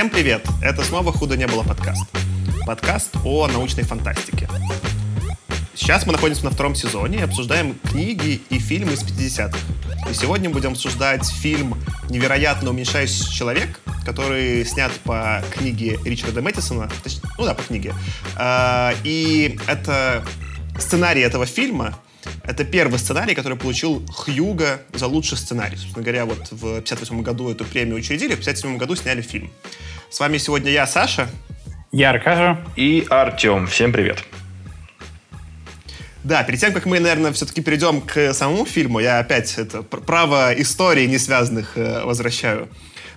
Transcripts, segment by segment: Всем привет! Это снова «Худо не было» подкаст. Подкаст о научной фантастике. Сейчас мы находимся на втором сезоне и обсуждаем книги и фильмы из 50-х. И сегодня мы будем обсуждать фильм «Невероятно уменьшающийся человек», который снят по книге Ричарда Мэтисона. По книге. И это сценарий этого фильма. Это первый сценарий, который получил Хьюго за лучший сценарий. Собственно говоря, вот в 1958 году эту премию учредили, в 1957 году сняли фильм. С вами сегодня я, Саша. Я, Аркаша. И Артём. Всем привет. Да, перед тем, как мы, наверное, все-таки перейдем к самому фильму, я опять это право истории несвязанных возвращаю.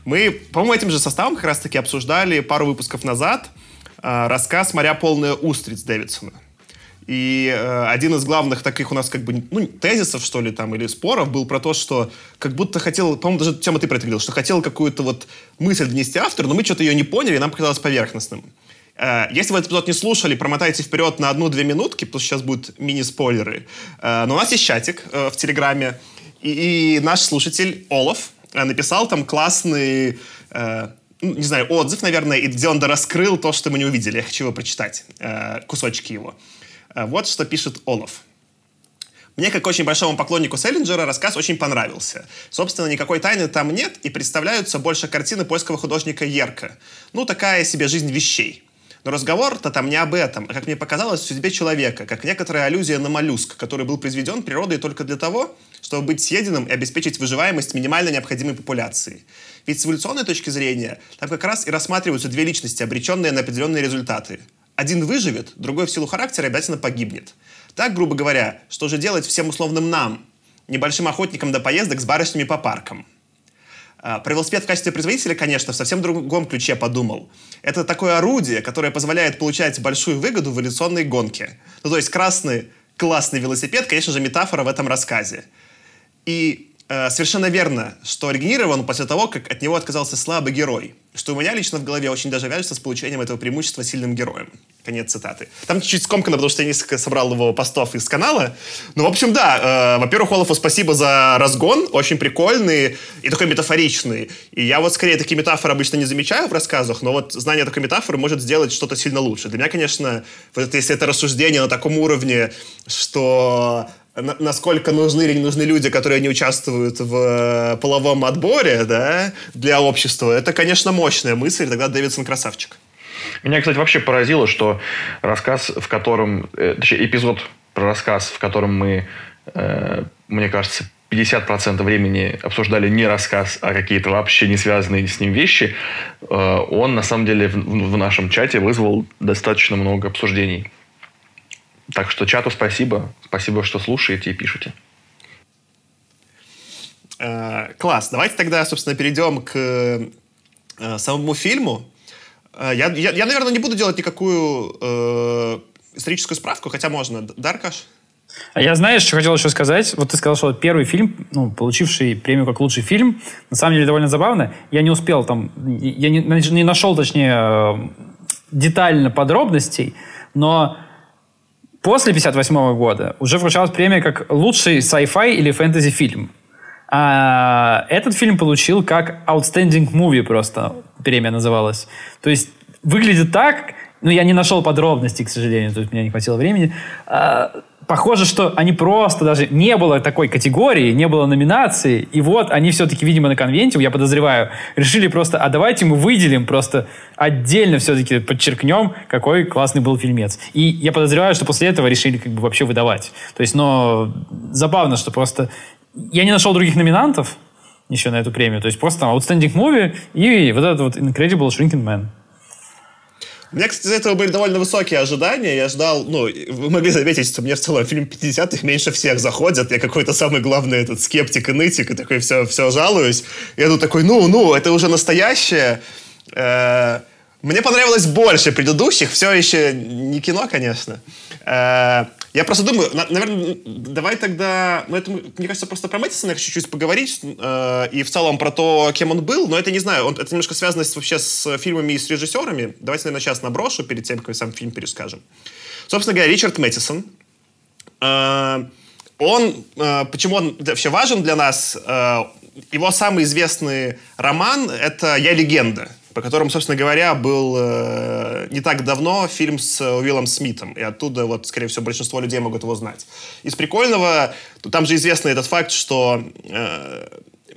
Мы, по-моему, этим же составом как раз-таки обсуждали пару выпусков назад рассказ «Моря полная устриц» Дэвидсона. И один из главных таких у нас тезисов, что ли, там, или споров был про то, что как будто хотел, по-моему, даже Тёма, ты про это говорил, что хотел какую-то вот мысль внести автор, но мы что-то ее не поняли, и нам показалось поверхностным. Если вы этот эпизод не слушали, промотайте вперед на 1-2 минутки, потому что сейчас будут мини-спойлеры. Но у нас есть чатик в Телеграме, и наш слушатель Олаф написал там классный... не знаю, отзыв, наверное, и где он дораскрыл то, что мы не увидели. Я хочу его прочитать, кусочки его. Вот что пишет Олаф. Мне, как очень большому поклоннику Селлинджера, рассказ очень понравился. Собственно, никакой тайны там нет, и представляются больше картины польского художника Ярка. Такая себе жизнь вещей. Но разговор-то там не об этом, а, как мне показалось, в судьбе человека, как некоторая аллюзия на моллюск, который был произведен природой только для того, чтобы быть съеденным и обеспечить выживаемость минимально необходимой популяции. Ведь с эволюционной точки зрения там как раз и рассматриваются две личности, обреченные на определенные результаты. Один выживет, другой в силу характера обязательно погибнет. Так, грубо говоря, что же делать всем условным нам, небольшим охотникам до поездок с барышнями по паркам? Про велосипед в качестве производителя, конечно, в совсем другом ключе подумал. Это такое орудие, которое позволяет получать большую выгоду в эволюционной гонке. То есть красный классный велосипед, конечно же, метафора в этом рассказе. И совершенно верно, что регенерирован после того, как от него отказался слабый герой. Что у меня лично в голове очень даже вяжется с получением этого преимущества сильным героем. Конец цитаты. Там чуть-чуть скомкано, потому что я несколько собрал его постов из канала. Ну, в общем, да. Во-первых, Олафу спасибо за разгон. Очень прикольный и такой метафоричный. И я вот скорее такие метафоры обычно не замечаю в рассказах, но вот знание такой метафоры может сделать что-то сильно лучше. Для меня, конечно, вот это, если это рассуждение на таком уровне, что... насколько нужны или не нужны люди, которые не участвуют в половом отборе, да, для общества, это, конечно, мощная мысль, тогда Дэвидсон красавчик. Меня, кстати, вообще поразило, что рассказ, в котором... Точнее, эпизод про рассказ, в котором мы, мне кажется, 50% времени обсуждали не рассказ, а какие-то вообще не связанные с ним вещи, он, на самом деле, в нашем чате вызвал достаточно много обсуждений. Так что чату спасибо. Спасибо, что слушаете и пишете. Класс. Давайте тогда, собственно, перейдем к самому фильму. Я наверное, не буду делать никакую историческую справку, хотя можно. Да, Аркаш? Я, знаешь, что хотел еще сказать. Вот ты сказал, что первый фильм, получивший премию как лучший фильм, на самом деле довольно забавно. Я не успел там... Я не нашел, точнее, детально подробностей, но... После 1958 года уже вручалась премия как лучший sci-fi или фэнтези-фильм. А этот фильм получил как Outstanding Movie просто, премия называлась. То есть выглядит так, я не нашел подробностей, к сожалению, тут меня не хватило времени. Похоже, что они просто даже... Не было такой категории, не было номинации, и вот они все-таки, видимо, на конвенте, я подозреваю, решили просто, давайте мы выделим, просто отдельно все-таки подчеркнем, какой классный был фильмец. И я подозреваю, что после этого решили вообще выдавать. То есть, забавно, что просто... Я не нашел других номинантов еще на эту премию, то есть просто там Outstanding Movie и вот этот вот Incredible Shrinking Man. У меня, кстати, из-за этого были довольно высокие ожидания. Я ждал, вы могли заметить, что мне в целом фильм 50-х меньше всех заходят. Я какой-то самый главный этот скептик и нытик, и такой все жалуюсь. Я тут такой, это уже настоящее. Мне понравилось больше предыдущих. Все еще не кино, конечно. Я просто думаю, наверное, давай тогда... Мне кажется, просто про Мэтисона я хочу чуть-чуть поговорить. И в целом про то, кем он был. Но это не знаю. Это немножко связано вообще с фильмами и с режиссерами. Давайте, наверное, сейчас наброшу перед тем, как сам фильм перескажем. Собственно говоря, Ричард Мэтисон. Почему он вообще важен для нас? Его самый известный роман — это «Я легенда», по которому, собственно говоря, был не так давно фильм с Уиллом Смитом. И оттуда, вот, скорее всего, большинство людей могут его знать. Из прикольного, там же известный этот факт, что...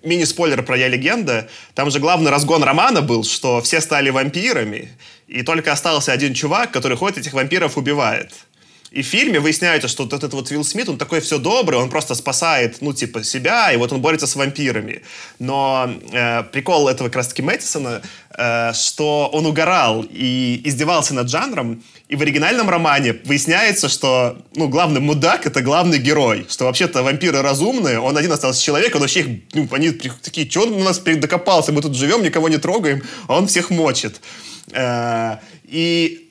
мини-спойлер про «Я легенда». Там же главный разгон романа был, что все стали вампирами, и только остался один чувак, который ходит этих вампиров убивает. И в фильме выясняется, что вот этот вот Уилл Смит, он такой все добрый, он просто спасает, ну, типа, себя, и вот он борется с вампирами. Но прикол этого как раз-таки Мэтисона, что он угорал и издевался над жанром, и в оригинальном романе выясняется, что, ну, главный мудак — это главный герой, что вообще-то вампиры разумные, он один остался человек, он вообще их, ну, они такие, что он у нас докопался, мы тут живем, никого не трогаем, а он всех мочит. И...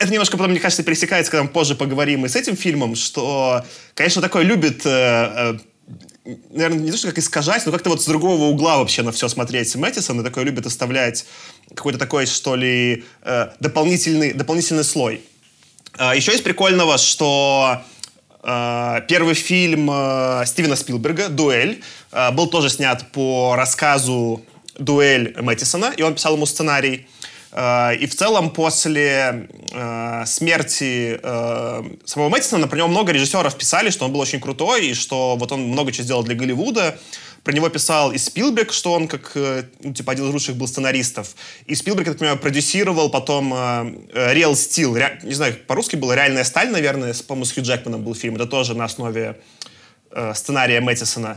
это немножко потом, мне кажется, пересекается, когда мы позже поговорим и с этим фильмом, что, конечно, такое любит, наверное, не то, что как искажать, но как-то вот с другого угла вообще на все смотреть Мэтисон, и такое любит оставлять какой-то такой, что ли, дополнительный слой. Еще есть прикольного, что первый фильм Стивена Спилберга «Дуэль» был тоже снят по рассказу «Дуэль» Мэтисона, и он писал ему сценарий. И в целом после смерти самого Мэтисона про него много режиссеров писали, что он был очень крутой, и что вот он много чего сделал для Голливуда. Про него писал и Спилберг, что он как, ну, типа, один из лучших был сценаристов. И Спилберг, я так понимаю, продюсировал потом Real Steel. Не знаю, как по-русски было, «Реальная сталь», наверное, по-моему, с Хью Джекманом был фильм. Это тоже на основе сценария Мэтисона.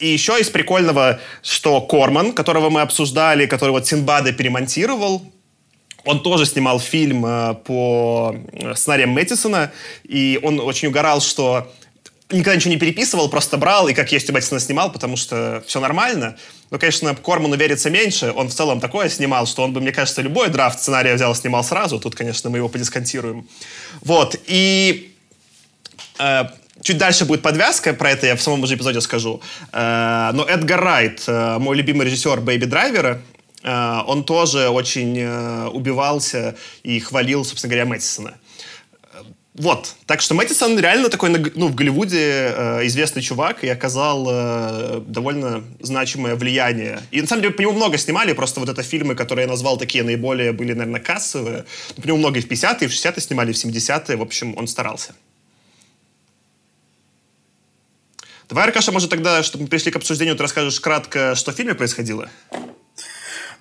И еще из прикольного, что Корман, которого мы обсуждали, который вот Тинбадо перемонтировал, он тоже снимал фильм по сценариям Мэтисона, и он очень угорал, что никогда ничего не переписывал, просто брал и как есть у Мэтисона снимал, потому что все нормально. Но, конечно, Корману верится меньше, он в целом такое снимал, что он бы, мне кажется, любой драфт сценария взял и снимал сразу, тут, конечно, мы его подисконтируем. Вот, и... чуть дальше будет подвязка, про это я в самом же эпизоде скажу. Но Эдгар Райт, мой любимый режиссер «Бэйби Драйвера», он тоже очень убивался и хвалил, собственно говоря, Мэтисона. Вот. Так что Мэтисон реально такой, ну, в Голливуде известный чувак и оказал довольно значимое влияние. И, на самом деле, по нему много снимали, просто вот это фильмы, которые я назвал такие наиболее были, наверное, кассовые. Но по нему много и в 50-е, и в 60-е снимали, и в 70-е. В общем, он старался. Давай, Аркаша, может, тогда, чтобы мы пришли к обсуждению, ты расскажешь кратко, что в фильме происходило?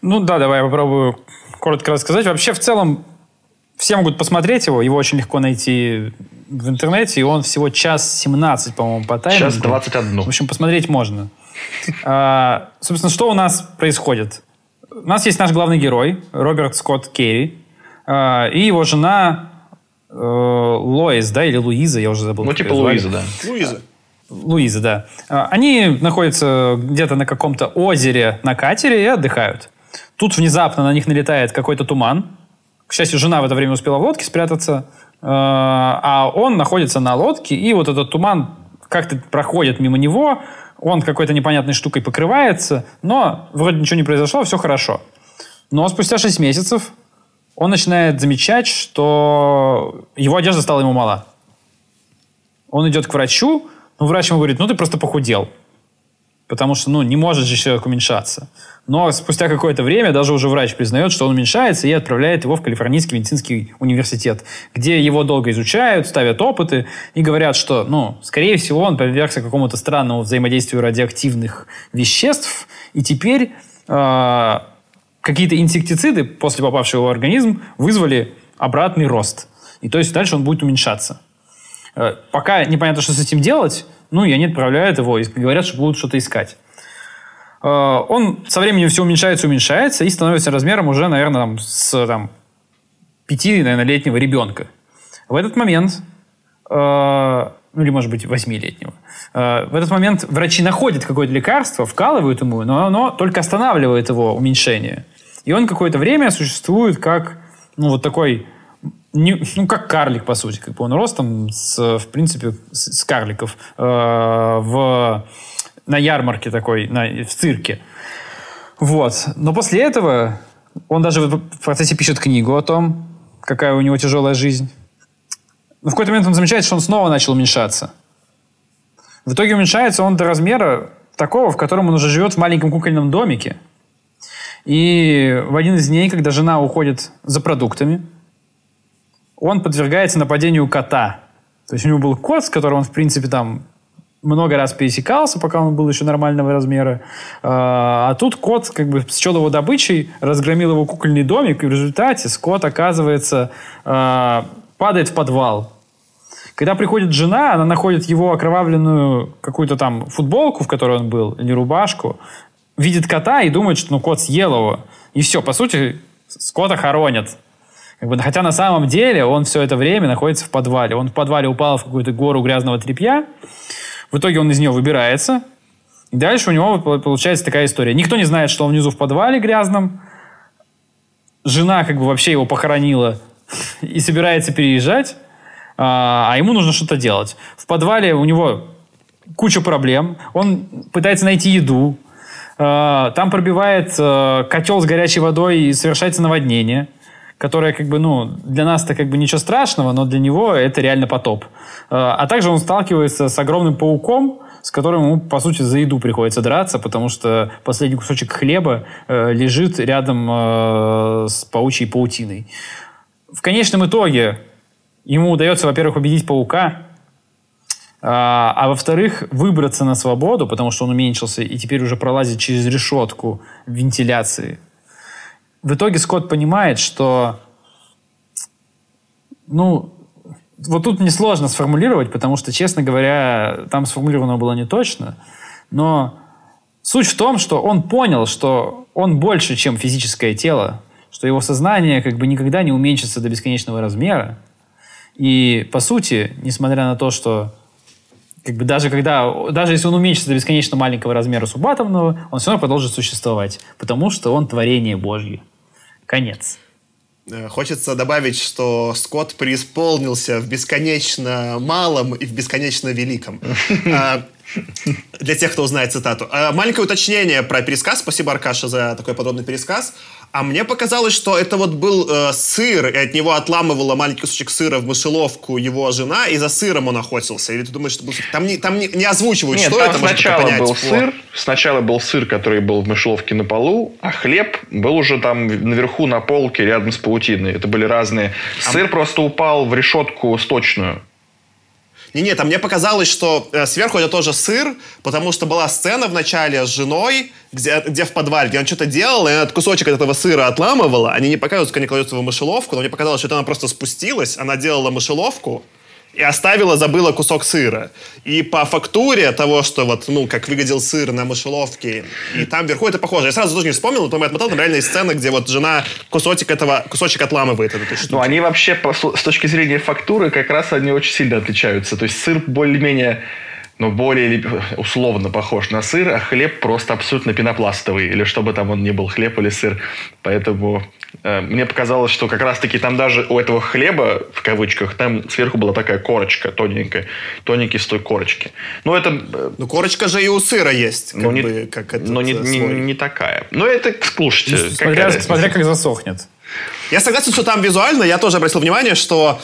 Ну да, давай я попробую коротко рассказать. Вообще, в целом, все могут посмотреть его очень легко найти в интернете, и он всего 1:17, по-моему, по таймингу. 1:21. В общем, посмотреть можно. Собственно, что у нас происходит? У нас есть наш главный герой, Роберт Скотт Керри, и его жена Лоис, да, или Луиза, я уже забыл. Ну, типа Луиза, да. Луиза, да. Они находятся где-то на каком-то озере на катере и отдыхают. Тут внезапно на них налетает какой-то туман. К счастью, жена в это время успела в лодке спрятаться, а он находится на лодке, и вот этот туман как-то проходит мимо него, он какой-то непонятной штукой покрывается, но вроде ничего не произошло, все хорошо. Но спустя 6 месяцев он начинает замечать, что его одежда стала ему мала. Он идет к врачу, ну, врач ему говорит, ну, ты просто похудел. Потому что, ну, не может же человек уменьшаться. Но спустя какое-то время даже уже врач признает, что он уменьшается, и отправляет его в Калифорнийский медицинский университет, где его долго изучают, ставят опыты и говорят, что, ну, скорее всего, он подвергся какому-то странному взаимодействию радиоактивных веществ, и теперь какие-то инсектициды, после попавшего в его организм, вызвали обратный рост. И то есть дальше он будет уменьшаться. Пока непонятно, что с этим делать, ну, и они отправляют его, и говорят, что будут что-то искать. Он со временем все уменьшается, и становится размером уже, наверное, с 5-летнего ребенка. В этот момент, ну, или, может быть, 8-летнего, в этот момент врачи находят какое-то лекарство, вкалывают ему, но оно только останавливает его уменьшение. И он какое-то время существует как, ну, вот такой... ну, как карлик, по сути, как бы он рос там, в принципе, с карликов на ярмарке такой, в цирке. Вот. Но после этого он даже в процессе пишет книгу о том, какая у него тяжелая жизнь. Но в какой-то момент он замечает, что он снова начал уменьшаться. В итоге уменьшается он до размера такого, в котором он уже живет в маленьком кукольном домике. И в один из дней, когда жена уходит за продуктами, он подвергается нападению кота. То есть у него был кот, с которым он, в принципе, там много раз пересекался, пока он был еще нормального размера. А тут кот как бы счел его добычей, разгромил его кукольный домик, и в результате Скотт, оказывается, падает в подвал. Когда приходит жена, она находит его окровавленную какую-то там футболку, в которой он был, или рубашку, видит кота и думает, что ну, кот съел его. И все, по сути, Скотта хоронят. Как бы, хотя на самом деле он все это время находится в подвале. Он в подвале упал в какую-то гору грязного тряпья. В итоге он из нее выбирается. И дальше у него получается такая история. Никто не знает, что он внизу в подвале грязном. Жена как бы вообще его похоронила и собирается переезжать. А ему нужно что-то делать. В подвале у него куча проблем. Он пытается найти еду. Там пробивает котел с горячей водой и совершается наводнение, которое как бы, ну, для нас-то как бы ничего страшного, но для него это реально потоп. А также он сталкивается с огромным пауком, с которым ему, по сути, за еду приходится драться, потому что последний кусочек хлеба лежит рядом с паучьей паутиной. В конечном итоге ему удается, во-первых, убедить паука, а во-вторых, выбраться на свободу, потому что он уменьшился и теперь уже пролазит через решетку вентиляции. В итоге Скотт понимает, что... Ну, вот тут несложно сформулировать, потому что, честно говоря, там сформулировано было не точно. Но суть в том, что он понял, что он больше, чем физическое тело, что его сознание как бы никогда не уменьшится до бесконечного размера. И, по сути, несмотря на то, что как бы даже если он уменьшится до бесконечно маленького размера субатомного, он все равно продолжит существовать, потому что он творение Божье. Конец. Хочется добавить, что Скотт преисполнился в бесконечно малом и в бесконечно великом. Для тех, кто узнает цитату. Маленькое уточнение про пересказ. Спасибо, Аркаша, за такой подробный пересказ. А мне показалось, что это вот был сыр, и от него отламывала маленький кусочек сыра в мышеловку его жена, и за сыром он охотился. Или ты думаешь, что был... Там не озвучивают, нет, что это, сначала можно понять. Сначала был сыр, который был в мышеловке на полу, а хлеб был уже там наверху на полке рядом с паутиной. Это были разные... Сыр просто упал в решетку сточную. Не-не, там мне показалось, что сверху это тоже сыр, потому что была сцена в начале с женой, где в подвале, где он что-то делал, и она кусочек этого сыра отламывала. Они не показывают, как они кладутся в мышеловку, но мне показалось, что это она просто спустилась, она делала мышеловку и забыла кусок сыра. И по фактуре того, что вот, ну, как выглядел сыр на мышеловке, и там вверху это похоже. Я сразу тоже не вспомнил, но потом я отмотал, там реальные сцены, где вот жена кусочек отламывает. Ну, они вообще, с точки зрения фактуры, как раз они очень сильно отличаются. То есть сыр более-менее, но более условно похож на сыр, а хлеб просто абсолютно пенопластовый, или чтобы там он ни был, хлеб или сыр. Поэтому мне показалось, что как раз-таки там даже у этого хлеба, в кавычках, там сверху была такая корочка тоненькая, тоненький слой корочки. Но это... Ну, корочка же и у сыра есть. Как не, бы, как этот, но не такая. Но это, слушайте... Ну, смотря как засохнет. Я согласен, что там визуально, я тоже обратил внимание, что...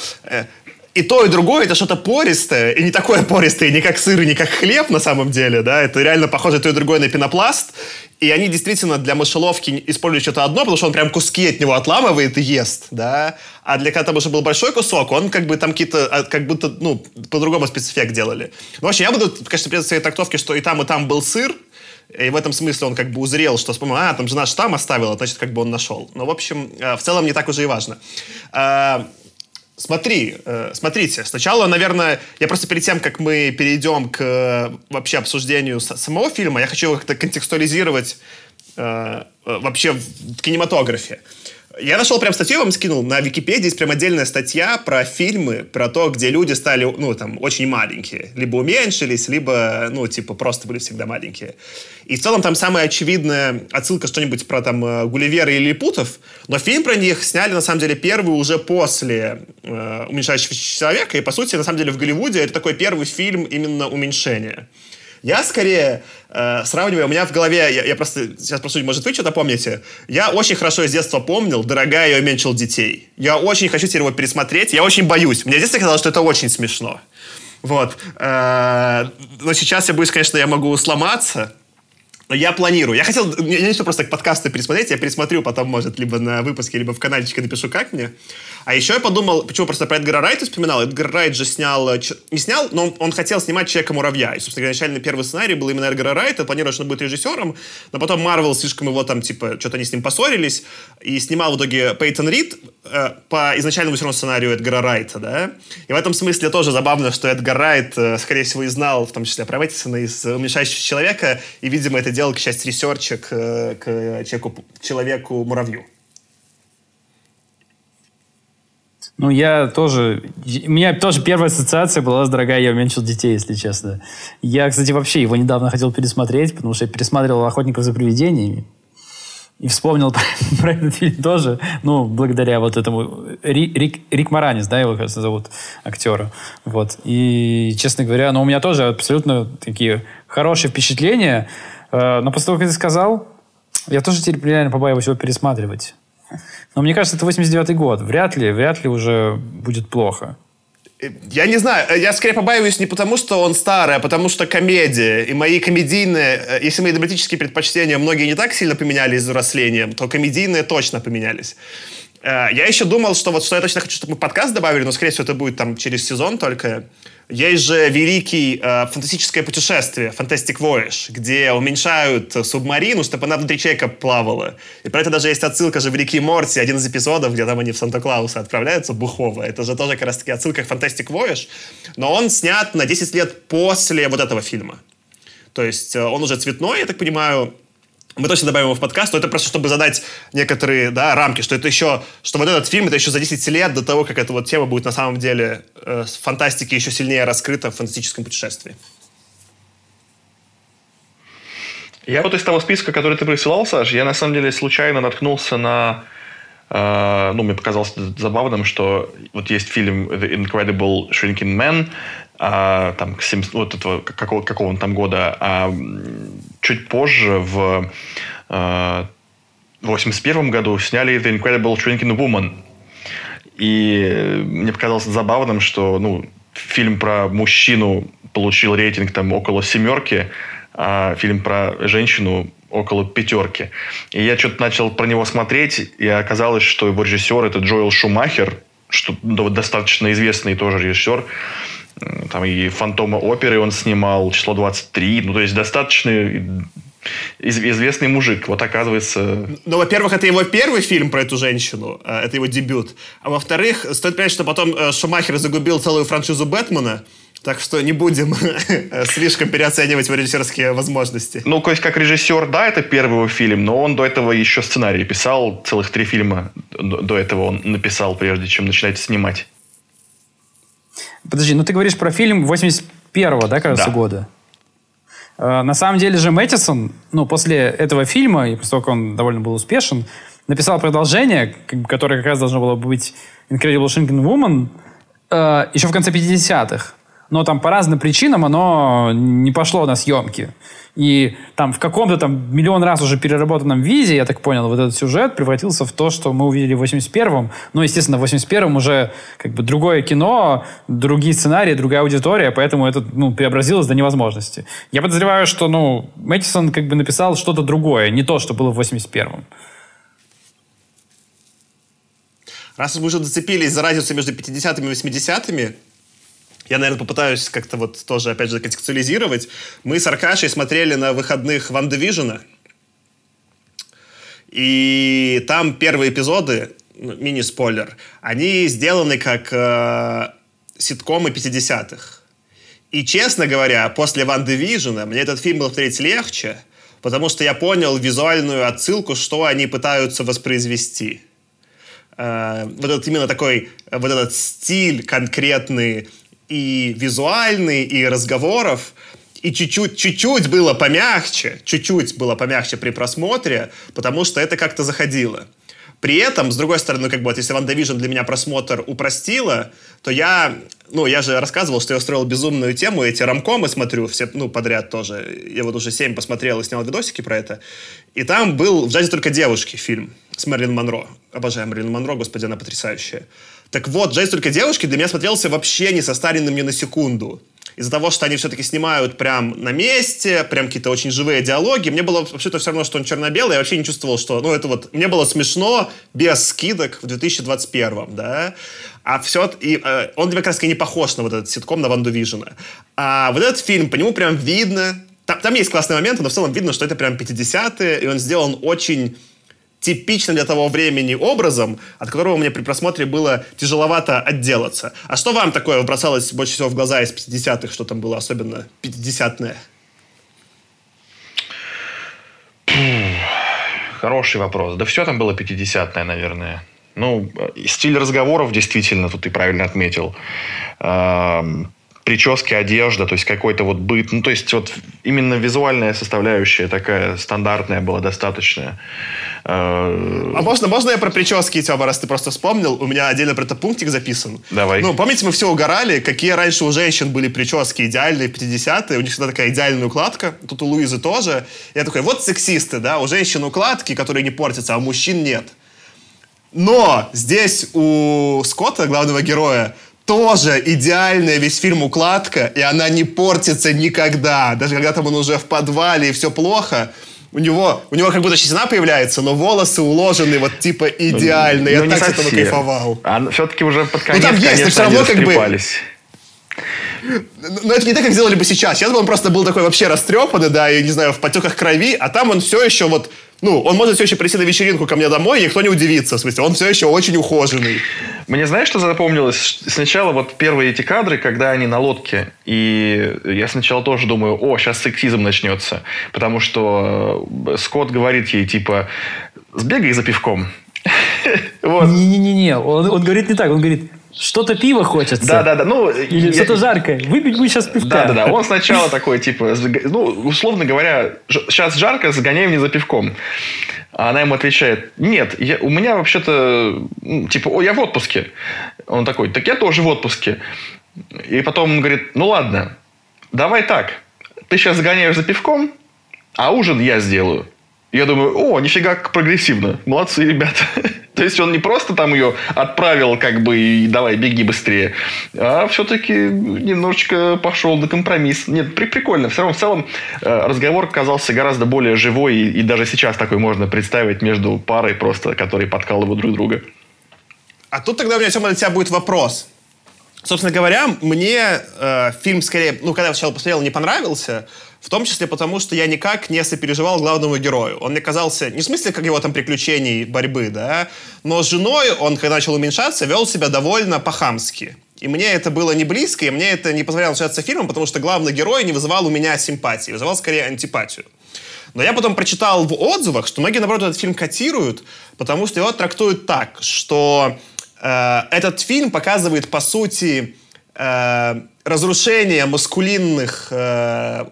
И то, и другое, это что-то пористое, и не такое пористое, не как сыр, и не как хлеб на самом деле, да, это реально похоже то и другое на пенопласт, и они действительно для мышеловки используют что-то одно, потому что он прям куски от него отламывает и ест, да, а для когда там уже был большой кусок, он как бы там какие-то, как будто, ну, по-другому спецэффект делали. Ну, вообще, я буду, конечно, придерживаться своей трактовки, что и там был сыр, и в этом смысле он как бы узрел, что вспомнил, там жена штамм оставила, значит, как бы он нашел. Но, в общем, в целом не так уже и важно. Смотрите, сначала, наверное, я просто перед тем, как мы перейдем к вообще обсуждению самого фильма, я хочу его как-то контекстуализировать вообще в кинематографе. Я нашел прям статью, я вам скинул, на Википедии есть прям отдельная статья про фильмы, про то, где люди стали, ну, там, очень маленькие. Либо уменьшились, либо, ну, типа, просто были всегда маленькие. И в целом там самая очевидная отсылка что-нибудь про, там, Гулливера или Лилипутов, но фильм про них сняли, на самом деле, первый уже после «Уменьшающегося человека», и, по сути, на самом деле, в Голливуде это такой первый фильм именно уменьшения. Я скорее сравниваю, у меня в голове, я просто сейчас прошу, может, вы что-то помните? Я очень хорошо из детства помнил «Дорогая, я уменьшил детей». Я очень хочу теперь его пересмотреть, я очень боюсь. Мне в детстве казалось, что это очень смешно. Вот. Но сейчас я боюсь, конечно, я могу сломаться. Я планирую. Я хотел... Я не хочу просто подкасты пересмотреть. Я пересмотрю потом, может, либо на выпуске, либо в каналечке напишу, как мне. А еще я подумал, почему просто про Эдгара Райта вспоминал. Эдгар Райт же снял... Не снял, но он хотел снимать «Человека-муравья». И, собственно, изначально первый сценарий был именно Эдгара Райта. Планировал, что он будет режиссером. Но потом Марвел слишком его там, типа, что-то они с ним поссорились. И снимал в итоге Пейтон Рид по изначальному все равно сценарию Эдгара Райта, да? И в этом смысле тоже забавно, что Эдгар Райт, скорее всего, и знал, в том числе, про Мэтисона из «Уменьшающегося человека». И, видимо, это делал, к счастью, ресерча к человеку-муравью. Ну, я тоже... У меня тоже первая ассоциация была с «Дорогая, я уменьшил детей», если честно. Я, кстати, вообще его недавно хотел пересмотреть, потому что я пересматривал «Охотников за привидениями». И вспомнил про этот фильм тоже, ну, благодаря вот этому... Рик Моранис, да, его, кажется, зовут, актера. Вот. И, честно говоря, ну, у меня тоже абсолютно такие хорошие впечатления. Но после того, как ты сказал, я тоже теперь реально побаиваюсь его пересматривать. Но мне кажется, это 89-й год. Вряд ли уже будет плохо. Я не знаю, я скорее побаиваюсь не потому, что он старый, а потому что комедия. И мои комедийные, если мои драматические предпочтения многие не так сильно поменялись с взрослением, то комедийные точно поменялись. Я еще думал, что вот что я точно хочу, чтобы мы подкаст добавили, но, скорее всего, это будет там через сезон только. Есть же великий фантастическое путешествие, Fantastic Voyage, где уменьшают субмарину, чтобы она внутри человека плавала. И про это даже есть отсылка же в «Рике и Морти», один из эпизодов, где там они в Санта-Клауса отправляются, бухово. Это же тоже как раз-таки отсылка к Fantastic Voyage. Но он снят на 10 лет после вот этого фильма. То есть он уже цветной, я так понимаю. Мы точно добавим его в подкаст, но это просто, чтобы задать некоторые, да, рамки, что это еще, что вот этот фильм, это еще за 10 лет до того, как эта вот тема будет на самом деле в фантастике еще сильнее раскрыта в фантастическом путешествии. Я вот из того списка, который ты присылал, Саш, я на самом деле случайно наткнулся на... ну, мне показалось забавным, что вот есть фильм «The Incredible Shrinking Man», там, вот этого, какого он там года, а чуть позже, в 81 году, сняли «The Incredible Shrinking Woman». И мне показалось забавным, что, ну, фильм про мужчину получил рейтинг там около 7, а фильм про женщину около 5. И я что-то начал про него смотреть, и оказалось, что его режиссер — это Джоэл Шумахер, что достаточно известный тоже режиссер. Там и «Фантома оперы» он снимал, «Число 23». Ну, то есть, достаточно известный мужик. Вот, оказывается... Ну, во-первых, это его первый фильм про эту женщину. Это его дебют. А во-вторых, стоит понять, что потом Шумахер загубил целую франшизу «Бэтмена». Так что не будем слишком переоценивать его режиссерские возможности. Ну, то есть, как режиссер, да, это первый его фильм, но он до этого еще сценарий писал. Целых 3 фильма до этого он написал, прежде чем начинать снимать. Подожди, ну ты говоришь про фильм 81-го, да, кажется, да, года? На самом деле же Мэтисон, ну, после этого фильма, и поскольку он довольно был успешен, написал продолжение, которое как раз должно было быть «Incredible Shrinking Woman», еще в конце 50-х. Но там по разным причинам оно не пошло на съемки. И там в каком-то там миллион раз уже переработанном виде, я так понял, вот этот сюжет превратился в то, что мы увидели в 81-м. Ну, естественно, в 81-м уже как бы другое кино, другие сценарии, другая аудитория, поэтому это, ну, преобразилось до невозможности. Я подозреваю, что, ну, Мэтисон как бы написал что-то другое, не то, что было в 81-м. Раз мы уже зацепились за разницу между 50-ми и 80-ми, я, наверное, попытаюсь как-то вот тоже, опять же, контекстуализировать. Мы с Аркашей смотрели на выходных «ВандаВижна». И там первые эпизоды, мини-спойлер, они сделаны как ситкомы 50-х. И, честно говоря, после «ВандаВижна» мне этот фильм было смотреть легче, потому что я понял визуальную отсылку, что они пытаются воспроизвести. Вот этот именно такой, вот этот стиль конкретный, и визуальный, и разговоров, и чуть-чуть было помягче при просмотре, потому что это как-то заходило. При этом, с другой стороны, как бы вот, если «ВандаВижн» для меня просмотр упростило, то я же рассказывал, что я устроил безумную тему, эти ромкомы смотрю все, ну, подряд тоже. Я вот уже 7 посмотрел и снял видосики про это. И там был «В джазе только девушки» фильм с Мерлин Монро. Обожаю Мерлин Монро, господи, она потрясающая. Так вот, «Джеймс только девушки» для меня смотрелся вообще не состаренным ни на секунду. из-за того, что они все-таки снимают прям на месте, прям какие-то очень живые диалоги, мне было вообще-то все равно, что он черно-белый, я вообще не чувствовал, что... Ну, это вот... Мне было смешно без скидок в 2021, да? А все... И, он, как раз, не похож на вот этот ситком, на ВандаВижна. А вот этот фильм, по нему прям видно... Там есть классные моменты, но в целом видно, что это прям 50-е, и он сделан очень... типичным для того времени образом, от которого мне при просмотре было тяжеловато отделаться. А что вам такое бросалось больше всего в глаза из 50-х, что там было особенно 50-е? Хороший вопрос. Да все там было 50-е, наверное. Ну, стиль разговоров действительно, тут ты правильно отметил. Прически, одежда, то есть какой-то вот быт. Ну, то есть вот именно визуальная составляющая такая стандартная была достаточная. А можно я про прически, Тёма, раз ты просто вспомнил? У меня отдельно про этот пунктик записан. Давай. Ну, помните, мы все угорали, какие раньше у женщин были прически идеальные, 50-е. У них всегда такая идеальная укладка. Тут у Луизы тоже. Я такой, вот сексисты, да, у женщин укладки, которые не портятся, а у мужчин нет. Но здесь у Скотта, главного героя, тоже идеальная весь фильм укладка, и она не портится никогда. Даже когда там он уже в подвале, и все плохо, у него как будто щетина появляется, но волосы уложены вот типа идеально. Я так с этого кайфовал. А все-таки уже под конец, там есть, конечно, они растрепались. Но это не так, как сделали бы сейчас. Сейчас бы он просто был такой вообще растрепанный, да, и, не знаю, в потеках крови, а там он все еще вот... Ну, он может все еще прийти на вечеринку ко мне домой, и никто не удивится, в смысле, он все еще очень ухоженный. Мне знаешь, что запомнилось? Сначала вот первые эти кадры, когда они на лодке, и я сначала тоже думаю, о, сейчас сексизм начнется, потому что Скотт говорит ей, типа, сбегай за пивком. Не-не-не, он говорит не так, он говорит... Что-то пиво хочется. Да-да-да. Ну, или что-то жаркое. Выпить бы сейчас пивка. Да-да-да. Он сначала такой, типа, ну, условно говоря, сейчас жарко, загоняй мне за пивком. А она ему отвечает, нет, у меня вообще-то, типа, я в отпуске. Он такой, так я тоже в отпуске. И потом он говорит, ну ладно, давай так. Ты сейчас загоняешь за пивком, а ужин я сделаю. Я думаю, о, нифига как прогрессивно. Молодцы, ребята. То есть он не просто там ее отправил, как бы, и давай, беги быстрее, а все-таки немножечко пошел на компромисс. Нет, прикольно. Все равно в целом разговор оказался гораздо более живой, и даже сейчас такой можно представить между парой просто, которые подкалывают друг друга. А тут тогда у меня, Тёма, для тебя будет вопрос. Собственно говоря, мне фильм скорее, ну, когда я сначала посмотрел, не понравился, в том числе потому, что я никак не сопереживал главному герою. Он мне казался, не в смысле, как его там приключений, борьбы, да, но с женой он, когда начал уменьшаться, вел себя довольно по-хамски. И мне это было не близко, и мне это не позволяло начаться фильмом, потому что главный герой не вызывал у меня симпатии, вызывал скорее антипатию. Но я потом прочитал в отзывах, что многие, наоборот, этот фильм котируют, потому что его трактуют так, что... Этот фильм показывает, по сути, разрушение маскулинных,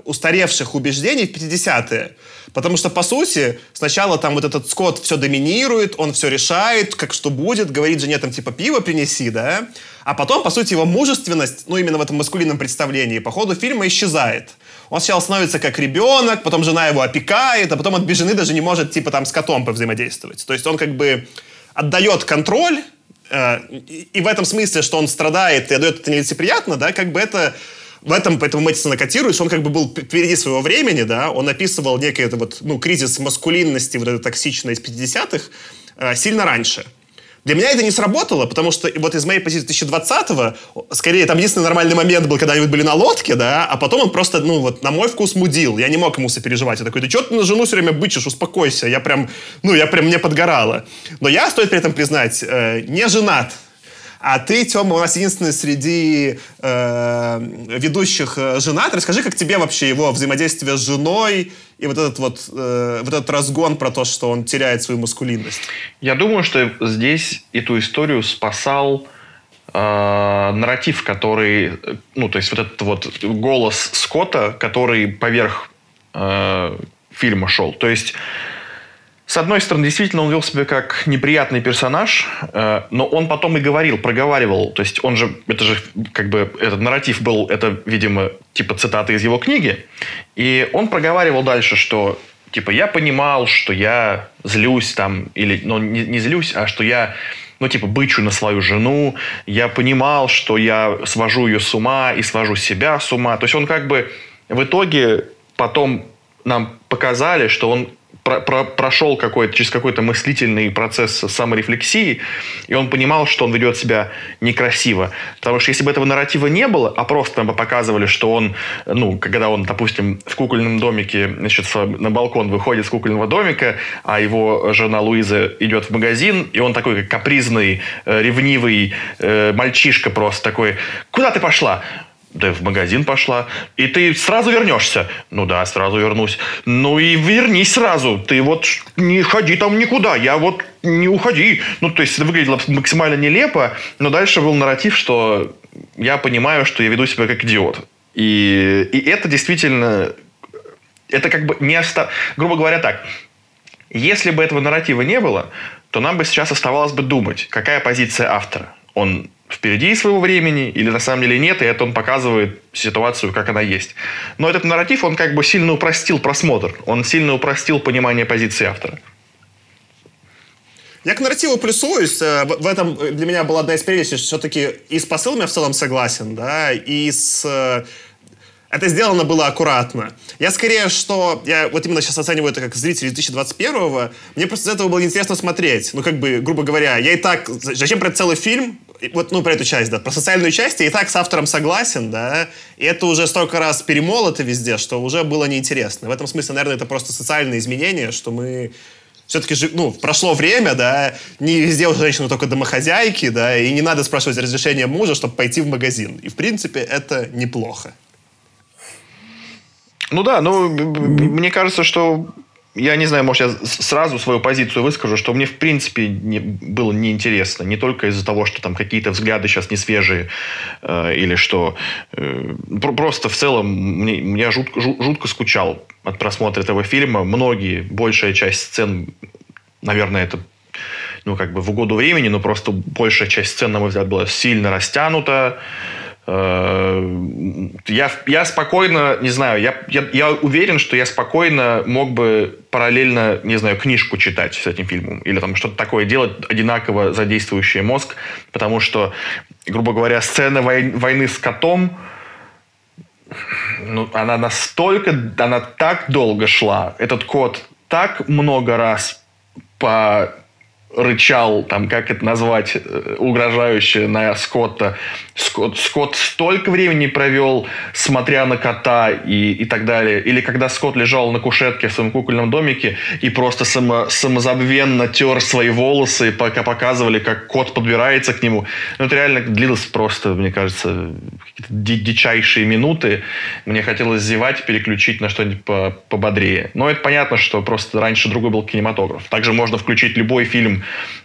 устаревших убеждений в 50-е. Потому что, по сути, сначала там вот этот Скотт все доминирует, он все решает, как что будет, говорит жене там типа пиво принеси, да? А потом, по сути, его мужественность, ну, именно в этом маскулинном представлении, по ходу фильма исчезает. Он сначала становится как ребенок, потом жена его опекает, а потом от без жены даже не может типа там с котом повзаимодействовать. То есть он как бы отдает контроль, и в этом смысле, что он страдает и отдает это нелицеприятно, да, как бы это... В этом, поэтому Мэтисон котирует, что он как бы был впереди своего времени, да, он описывал некий это вот, ну, кризис маскулинности, вот это токсичное из 50-х, сильно раньше. Для меня это не сработало, потому что вот из моей позиции 2020-го, скорее, там единственный нормальный момент был, когда они были на лодке, да, а потом он просто, ну, вот, на мой вкус мудил, я не мог ему сопереживать. Я такой, ты что ты на жену все время бычишь, успокойся, я прям мне подгорало. Но я, стоит при этом признать, не женат. А ты, Тёма, у нас единственный среди ведущих женат. Расскажи, как тебе вообще его взаимодействие с женой и вот этот разгон про то, что он теряет свою маскулинность? Я думаю, что здесь эту историю спасал нарратив, который... Ну, то есть вот этот вот голос Скотта, который поверх фильма шел. То есть... С одной стороны, действительно, он вел себя как неприятный персонаж, но он потом и говорил, проговаривал. То есть он же, это же, как бы, этот нарратив был, это, видимо, типа цитаты из его книги. И он проговаривал дальше, что, типа, я понимал, что я злюсь там, или, ну, не злюсь, а что я ну, типа, бычу на свою жену. Я понимал, что я свожу ее с ума и свожу себя с ума. То есть он как бы в итоге потом нам показали, что он прошел через какой-то мыслительный процесс саморефлексии, и он понимал, что он ведет себя некрасиво. Потому что если бы этого нарратива не было, а просто там бы показывали, что он, ну, когда он, допустим, в кукольном домике, значит, на балкон выходит с кукольного домика, а его жена Луиза идет в магазин, и он такой капризный, ревнивый мальчишка просто такой: «Куда ты пошла?» «Да в магазин пошла». «И ты сразу вернешься?» «Ну да, сразу вернусь». «Ну и вернись сразу. Ты вот не ходи там никуда. Я вот не уходи». Ну, то есть, это выглядело максимально нелепо. Но дальше был нарратив, что я понимаю, что я веду себя как идиот. И это действительно... Это как бы не осталось... Грубо говоря так. Если бы этого нарратива не было, то нам бы сейчас оставалось бы думать, какая позиция автора. Он... впереди своего времени, или на самом деле нет, и это он показывает ситуацию, как она есть. Но этот нарратив, он как бы сильно упростил просмотр, он сильно упростил понимание позиции автора. Я к нарративу плюсуюсь, в этом для меня была одна из передач, все-таки и с посылами я в целом согласен, да, и с... Это сделано было аккуратно. Я скорее, что... Я вот именно сейчас оцениваю это как зритель 2021-го. Мне просто из этого было интересно смотреть. Ну, как бы, грубо говоря, я и так... Зачем про целый фильм? Вот, ну, про эту часть, да. Про социальную часть я и так с автором согласен, да. И это уже столько раз перемолото везде, что уже было неинтересно. В этом смысле, наверное, это просто социальные изменения, что мы... Все-таки, ну, прошло время, да, не везде у женщины только домохозяйки, да, и не надо спрашивать разрешения мужа, чтобы пойти в магазин. И, в принципе, это неплохо. Ну да, ну, мне кажется, что... Я не знаю, может, я сразу свою позицию выскажу, что мне, в принципе, было неинтересно. Не только из-за того, что там какие-то взгляды сейчас не свежие, или что... просто в целом я жутко скучал от просмотра этого фильма. Многие, большая часть сцен, наверное, это... Ну, как бы в угоду времени, но просто большая часть сцен, на мой взгляд, была сильно растянута. Я спокойно, не знаю, я уверен, что я спокойно мог бы параллельно, не знаю, книжку читать с этим фильмом. Или там что-то такое делать, одинаково задействующее мозг. Потому что, грубо говоря, сцена войны с котом, ну, она настолько... Она так долго шла. Этот кот так много раз рычал, там, как это назвать, угрожающе на Скотта. Скотт столько времени провел, смотря на кота и так далее. Или когда Скотт лежал на кушетке в своем кукольном домике и просто самозабвенно тер свои волосы, пока показывали, как кот подбирается к нему. Ну, это реально длилось просто, мне кажется, какие-то дичайшие минуты. Мне хотелось зевать, переключить на что-нибудь пободрее. Но это понятно, что просто раньше другой был кинематограф. Также можно включить любой фильм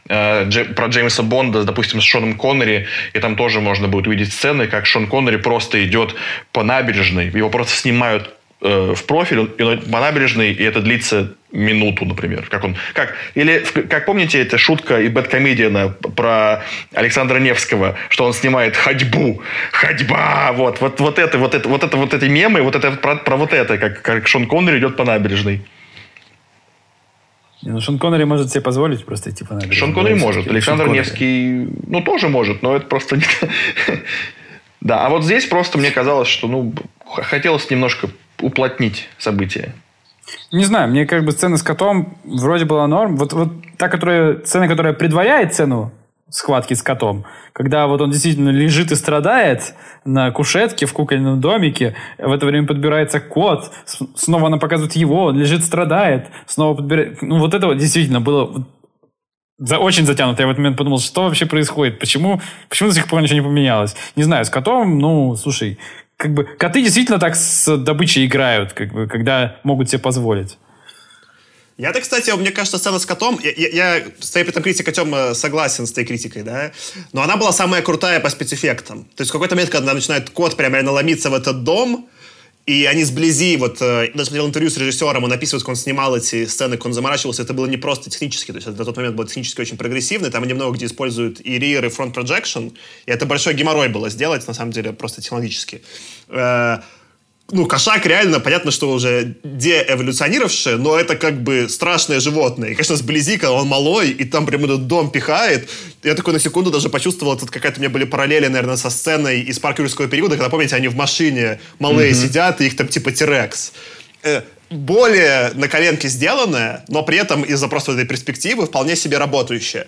про Джеймса Бонда, допустим, с Шоном Коннери, и там тоже можно будет увидеть сцены, как Шон Коннери просто идет по набережной, его просто снимают в профиль, он идет по набережной, и это длится минуту, например. Как помните, эта шутка и бэдкомедиана про Александра Невского, что он снимает ходьбу. Ходьба! Вот эти мемы, вот это про вот это, как Шон Коннери идет по набережной. Ну, Шон Коннери может себе позволить просто идти по набережной. Шон Коннери может. Александр Невский, ну, тоже может, но это просто... Да, а вот здесь просто мне казалось, что, ну, хотелось немножко уплотнить события. Не знаю, мне как бы сцена с котом вроде была норм. Вот та, сцена, которая предваряет сцену схватки с котом, когда вот он действительно лежит и страдает на кушетке в кукольном домике, в это время подбирается кот, снова она показывает его, он лежит, страдает, снова подбирает... Ну, вот это вот действительно было очень затянуто. Я в этот момент подумал, что вообще происходит, почему до сих пор ничего не поменялось. Не знаю, с котом, ну, слушай, как бы коты действительно так с добычей играют, как бы, когда могут себе позволить. Я-то, кстати, мне кажется, сцена с котом... Я с твоей критикой, Тёма, согласен с твоей критикой, да? Но она была самая крутая по спецэффектам. То есть в какой-то момент, когда начинает кот прям реально ломиться в этот дом, и они сблизи, вот, даже смотрел интервью с режиссером, он описывает, как он снимал эти сцены, как он заморачивался, это было не просто технически, то есть это на тот момент было технически очень прогрессивно, там они много где используют и rear, и front projection, и это большой геморрой было сделать, на самом деле, просто технологически. Ну, кошак реально, понятно, что уже деэволюционировавшее, но это как бы страшное животное. И, конечно, сблизи, когда он малой, и там прям этот дом пихает. Я такой на секунду даже почувствовал, это какая-то у меня были параллели, наверное, со сценой из «Парка юрского периода», когда, помните, они в машине малые сидят, и их там типа Терекс. Более на коленке сделанное, но при этом из-за просто этой перспективы вполне себе работающее.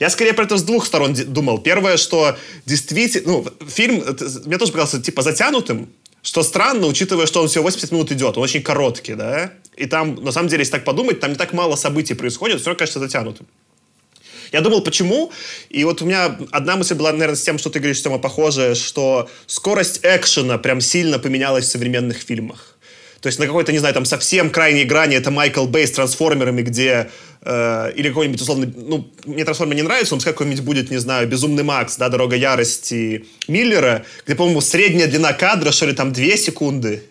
Я скорее про это с двух сторон думал. Первое, что действительно... Ну, фильм мне тоже показался типа затянутым, что странно, учитывая, что он всего 80 минут идет. Он очень короткий, да? И там, на самом деле, если так подумать, там не так мало событий происходит, все равно, кажется, затянутым. Я думал, почему? И вот у меня одна мысль была, наверное, с тем, что ты говоришь, Тёма, похожая, что скорость экшена прям сильно поменялась в современных фильмах. То есть на какой-то, не знаю, там совсем крайней грани это Майкл Бэй с «Трансформерами», где... или какой-нибудь условно... Ну, мне «Трансформер» не нравится, он какой-нибудь будет, не знаю, «Безумный Макс», да, «Дорога ярости» Миллера, где, по-моему, средняя длина кадра, что ли, там 2 секунды.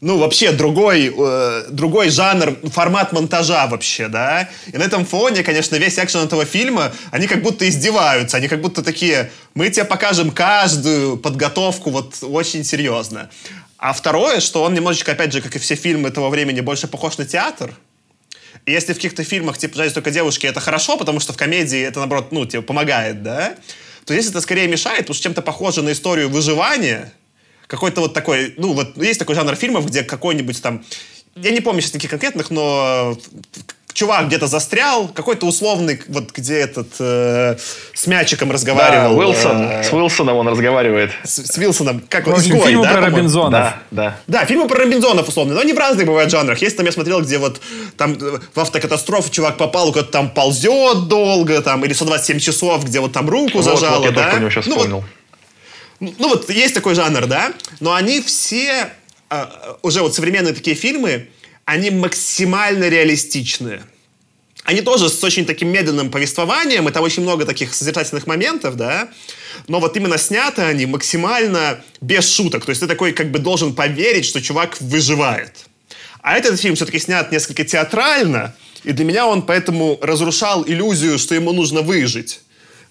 Ну, вообще другой жанр, формат монтажа вообще, да. И на этом фоне, конечно, весь экшен этого фильма, они как будто издеваются, они как будто такие, мы тебе покажем каждую подготовку вот очень серьезно. А второе, что он немножечко, опять же, как и все фильмы этого времени, больше похож на театр. И если в каких-то фильмах, типа, жаль, только девушки, это хорошо, потому что в комедии это, наоборот, ну, типа, помогает, да? То здесь это скорее мешает, потому что чем-то похоже на историю выживания. Какой-то вот такой, ну, вот есть такой жанр фильмов, где какой-нибудь там... Я не помню сейчас таких конкретных, но... Чувак где-то застрял, какой-то условный, вот где этот с мячиком разговаривал. Да, Уилсон. С Уилсоном он разговаривает. С Уилсоном. Как он, изгой, фильмы, да, про Робинзонов. Да, фильмы про Робинзонов, условно. Но они в разных бывают жанрах. Есть там, я смотрел, где вот там в автокатастрофу чувак попал, кто-то там ползет долго, там, или 127 часов, где вот там руку зажало. Вот, я тоже про него сейчас вспомнил. Вот есть такой жанр, да? Но они все, уже вот современные такие фильмы, они максимально реалистичные. Они тоже с очень таким медленным повествованием, и там очень много таких созерцательных моментов, да, но вот именно сняты они максимально без шуток. То есть ты такой как бы должен поверить, что чувак выживает. А этот фильм все-таки снят несколько театрально, и для меня он поэтому разрушал иллюзию, что ему нужно выжить.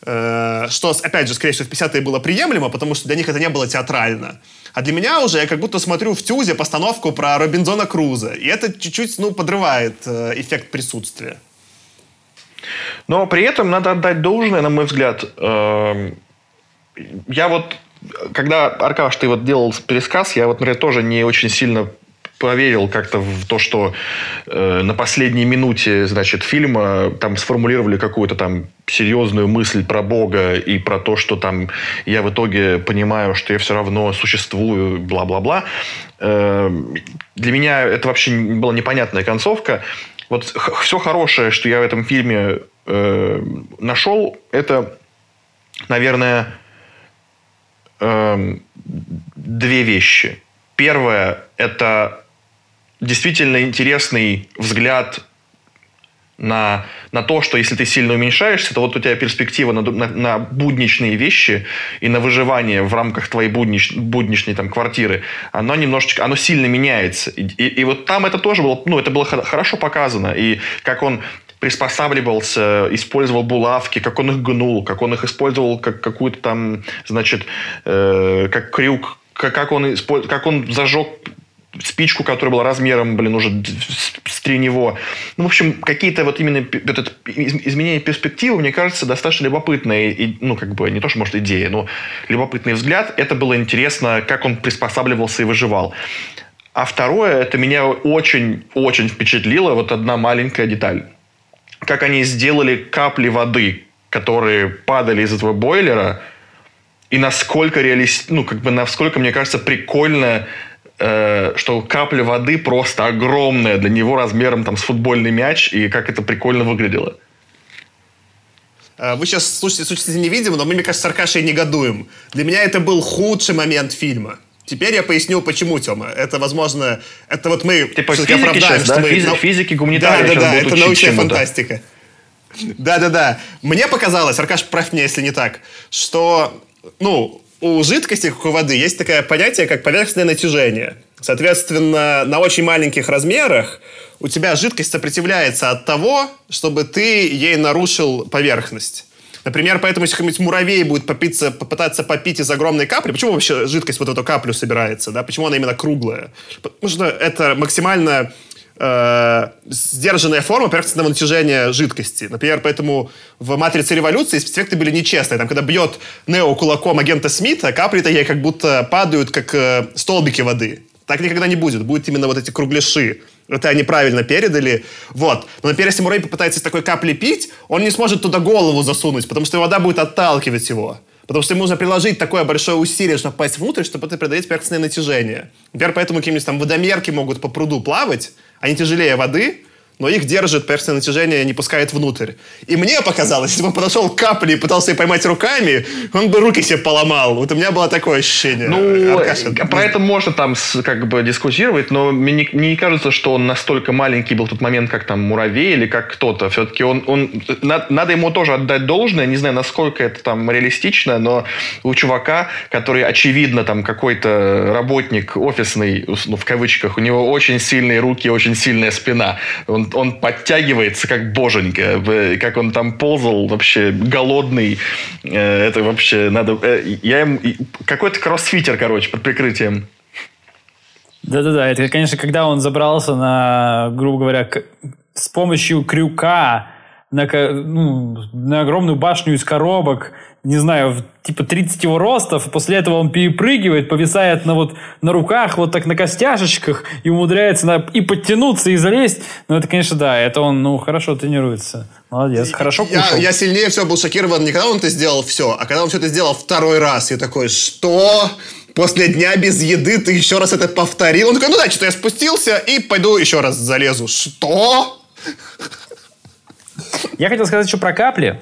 Что, опять же, скорее всего, в 50-е было приемлемо, потому что для них это не было театрально. А для меня уже я как будто смотрю в «Тюзе» постановку про Робинзона Круза. И это чуть-чуть, ну, подрывает эффект присутствия. Но при этом надо отдать должное, на мой взгляд. Я вот, когда, Аркаш, ты вот делал пересказ, я вот, например, тоже не очень сильно поверил как-то в то, что на последней минуте, значит, фильма там сформулировали какую-то там серьезную мысль про Бога и про то, что там я в итоге понимаю, что я все равно существую, бла-бла-бла. Для меня это вообще была непонятная концовка. Вот все хорошее, что я в этом фильме нашел, это, наверное, две вещи. Первое – это действительно интересный взгляд на то, что если ты сильно уменьшаешься, то вот у тебя перспектива на будничные вещи и на выживание в рамках твоей будничной там, квартиры, оно сильно меняется. И вот там это тоже было, ну, это было хорошо показано. И как он приспосабливался, использовал булавки, как он их гнул, как он их использовал как какую-то там, значит, как крюк, как он зажег спичку, которая была размером, уже с 3 него. Ну, в общем, какие-то вот именно изменения перспективы, мне кажется, достаточно любопытные. И, ну, как бы, не то, что, может, идея, но любопытный взгляд. Это было интересно, как он приспосабливался и выживал. А второе, это меня очень-очень впечатлило, вот одна маленькая деталь. Как они сделали капли воды, которые падали из этого бойлера, и насколько насколько, мне кажется, прикольно, что капля воды просто огромная для него размером там, с футбольный мяч, и как это прикольно выглядело. Вы сейчас слушаете не видим, но мы, мне кажется, с Аркашей негодуем. Для меня это был худший момент фильма. Теперь я поясню, почему, Тёма. Это, возможно, это вот мы... Типа физики оправдаем, сейчас, да? Физики, гуманитарии сейчас будут учить чему-то. Да, это научная фантастика. Да-да-да. Мне показалось, Аркаш, правь меня, если не так, что... Ну, у жидкости, как у воды, есть такое понятие, как поверхностное натяжение. Соответственно, на очень маленьких размерах у тебя жидкость сопротивляется от того, чтобы ты ей нарушил поверхность. Например, поэтому, если какой-нибудь муравей будет попытаться попить из огромной капли, почему вообще жидкость вот эту каплю собирается, да? Почему она именно круглая? Потому что это максимально сдержанная форма перекрестного натяжения жидкости. Например, поэтому в «Матрице революции» спецэффекты были нечестные. Там, когда бьет Нео кулаком агента Смита, капли-то ей как будто падают, как столбики воды. Так никогда не будет. Будут именно вот эти кругляши. Это они правильно передали. Вот. Но, например, если муравей попытается из такой капли пить, он не сможет туда голову засунуть, потому что вода будет отталкивать его. Потому что ему нужно приложить такое большое усилие, чтобы попасть внутрь, чтобы это преодолеть поверхностное натяжение. Например, поэтому какие-нибудь там водомерки могут по пруду плавать. Они тяжелее воды, но их держит поверхностное натяжение, не пускает внутрь. И мне показалось, если бы он подошел к капле и пытался ее поймать руками, он бы руки себе поломал. Вот у меня было такое ощущение. Ну, Аркаша, про это можно там как бы дискутировать, но мне не кажется, что он настолько маленький был в тот момент, как там муравей или как кто-то. Все-таки он надо ему тоже отдать должное, не знаю, насколько это там реалистично, но у чувака, который, очевидно, там какой-то работник офисный, ну, в кавычках, у него очень сильные руки, очень сильная спина. Он подтягивается, как боженька. Как он там ползал, вообще голодный. Это вообще надо... Какой-то кроссфитер, короче, под прикрытием. Да-да-да. Это, конечно, когда он забрался на, грубо говоря, с помощью крюка на огромную башню из коробок, не знаю, типа 30 его ростов, после этого он перепрыгивает, повисает на руках, вот так на костяшечках, и умудряется и подтянуться, и залезть. Ну, это, конечно, да, это он, хорошо тренируется. Молодец, хорошо кушал. Я сильнее всего был шокирован не когда он это сделал все, а когда он все это сделал второй раз. Я такой, что? После дня без еды ты еще раз это повторил? Он такой, ну да, что-то я спустился и пойду еще раз залезу. Что? Я хотел сказать еще про капли.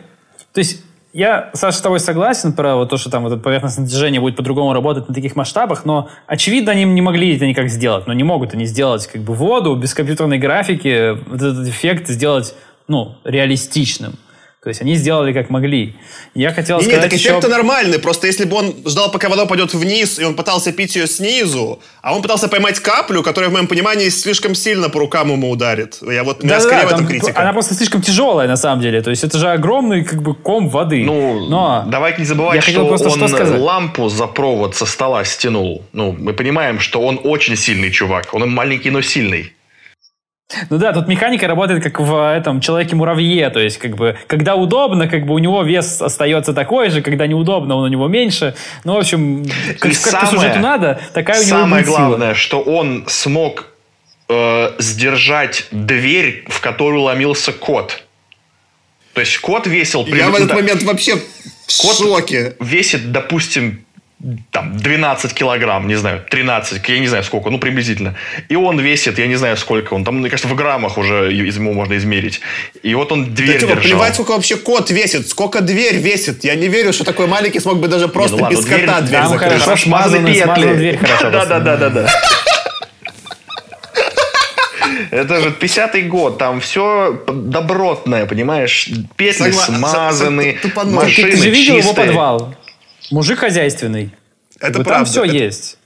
То есть я, Саша, с тобой согласен про то, что там это поверхностное натяжение будет по-другому работать на таких масштабах, но, очевидно, они не могли это никак сделать. Но не могут они сделать как бы воду без компьютерной графики, вот этот эффект сделать, реалистичным. То есть они сделали как могли. Я хотел сказать... Нет, так эффект-то нормальный. Просто если бы он ждал, пока вода пойдет вниз, и он пытался пить ее снизу, а он пытался поймать каплю, которая, в моем понимании, слишком сильно по рукам ему ударит. У меня скорее в этом критика. Она просто слишком тяжелая, на самом деле. То есть это же огромный как бы ком воды. Но давайте не забывать, что он лампу за провод со стола стянул. Мы понимаем, что он очень сильный чувак. Он маленький, но сильный. Ну да, тут механика работает как в этом «Человеке-муравье», то есть как бы когда удобно, как бы у него вес остается такой же, когда неудобно, он у него меньше. Ну, в общем, как сюжету надо, такая у него самое главное, сила. Что он смог сдержать дверь, в которую ломился кот. То есть кот весил... Я в этот момент вообще в шоке. Кот весит, допустим... Там 12 килограмм, не знаю, 13, я не знаю сколько, приблизительно. И он весит, я не знаю сколько он, там, мне кажется, в граммах уже ему можно измерить. И вот он дверь держал. Плевать, сколько вообще кот весит, сколько дверь весит. Я не верю, что такой маленький смог бы даже просто без кота дверь закрыть. Хорошо, смазанная дверь, хорошо. Да. Это же 50-й год, там все добротное, понимаешь? Петли смазаны, машины чистые. Ты же видел его подвал? Мужик хозяйственный. Это правда. Там все есть.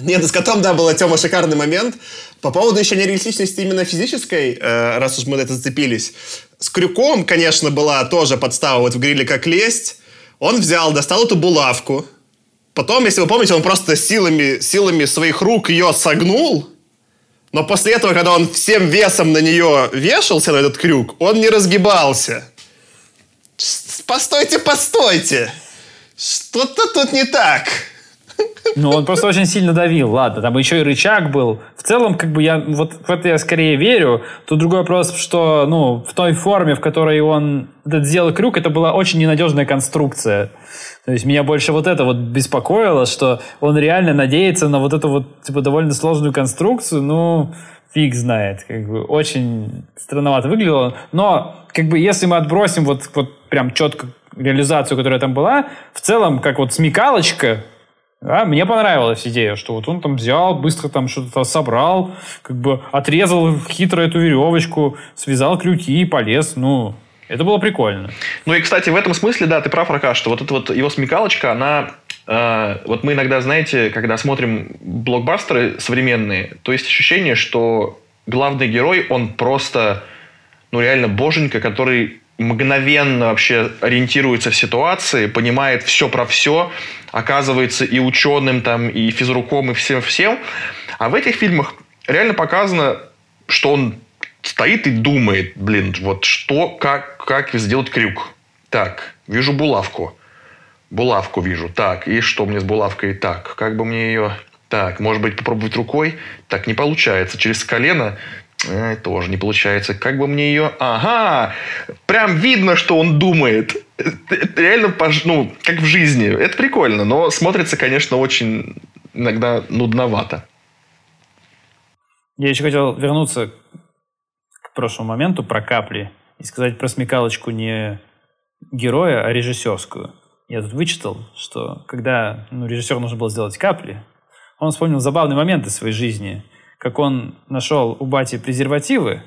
Нет, с котом, да, был, Тёма, шикарный момент. По поводу еще нереалистичности именно физической, раз уж мы на это зацепились. С крюком, конечно, была тоже подстава вот в гриле как лезть. Он достал эту булавку. Потом, если вы помните, он просто силами своих рук ее согнул. Но после этого, когда он всем весом на нее вешался, на этот крюк, он не разгибался. Постойте! Что-то тут не так. Он просто очень сильно давил. Ладно, там еще и рычаг был. В целом, как бы я в это я скорее верю. Тут другой вопрос, что в той форме, в которой он сделал крюк, это была очень ненадежная конструкция. То есть меня больше это беспокоило, что он реально надеется на эту довольно сложную конструкцию. Фиг знает, очень странновато выглядело. Но если мы отбросим прям четко реализацию, которая там была, в целом, как смекалочка, да, мне понравилась идея, что он там взял, быстро там что-то собрал, отрезал хитро эту веревочку, связал крюки и полез, это было прикольно. И, кстати, в этом смысле, да, ты прав, Аркаш, что эта его смекалочка, она... мы иногда, знаете, когда смотрим блокбастеры современные, то есть ощущение, что главный герой, он просто, реально боженька, который мгновенно вообще ориентируется в ситуации, понимает все про все, оказывается и ученым, там, и физруком, и всем-всем. А в этих фильмах реально показано, что он стоит и думает, блин, вот что, как сделать крюк. Так, вижу булавку. Булавку вижу. Так, и что мне с булавкой? Так, как бы мне ее... Так, может быть, попробовать рукой? Так, не получается. Через колено... тоже не получается. Как бы мне ее... Ага! Прям видно, что он думает. Это реально, ну, как в жизни. Это прикольно, но смотрится, конечно, очень иногда нудновато. Я еще хотел вернуться к прошлому моменту про капли и сказать про смекалочку не героя, а режиссерскую. Я тут вычитал, что когда режиссеру нужно было сделать капли, он вспомнил забавные моменты своей жизни, как он нашел у бати презервативы,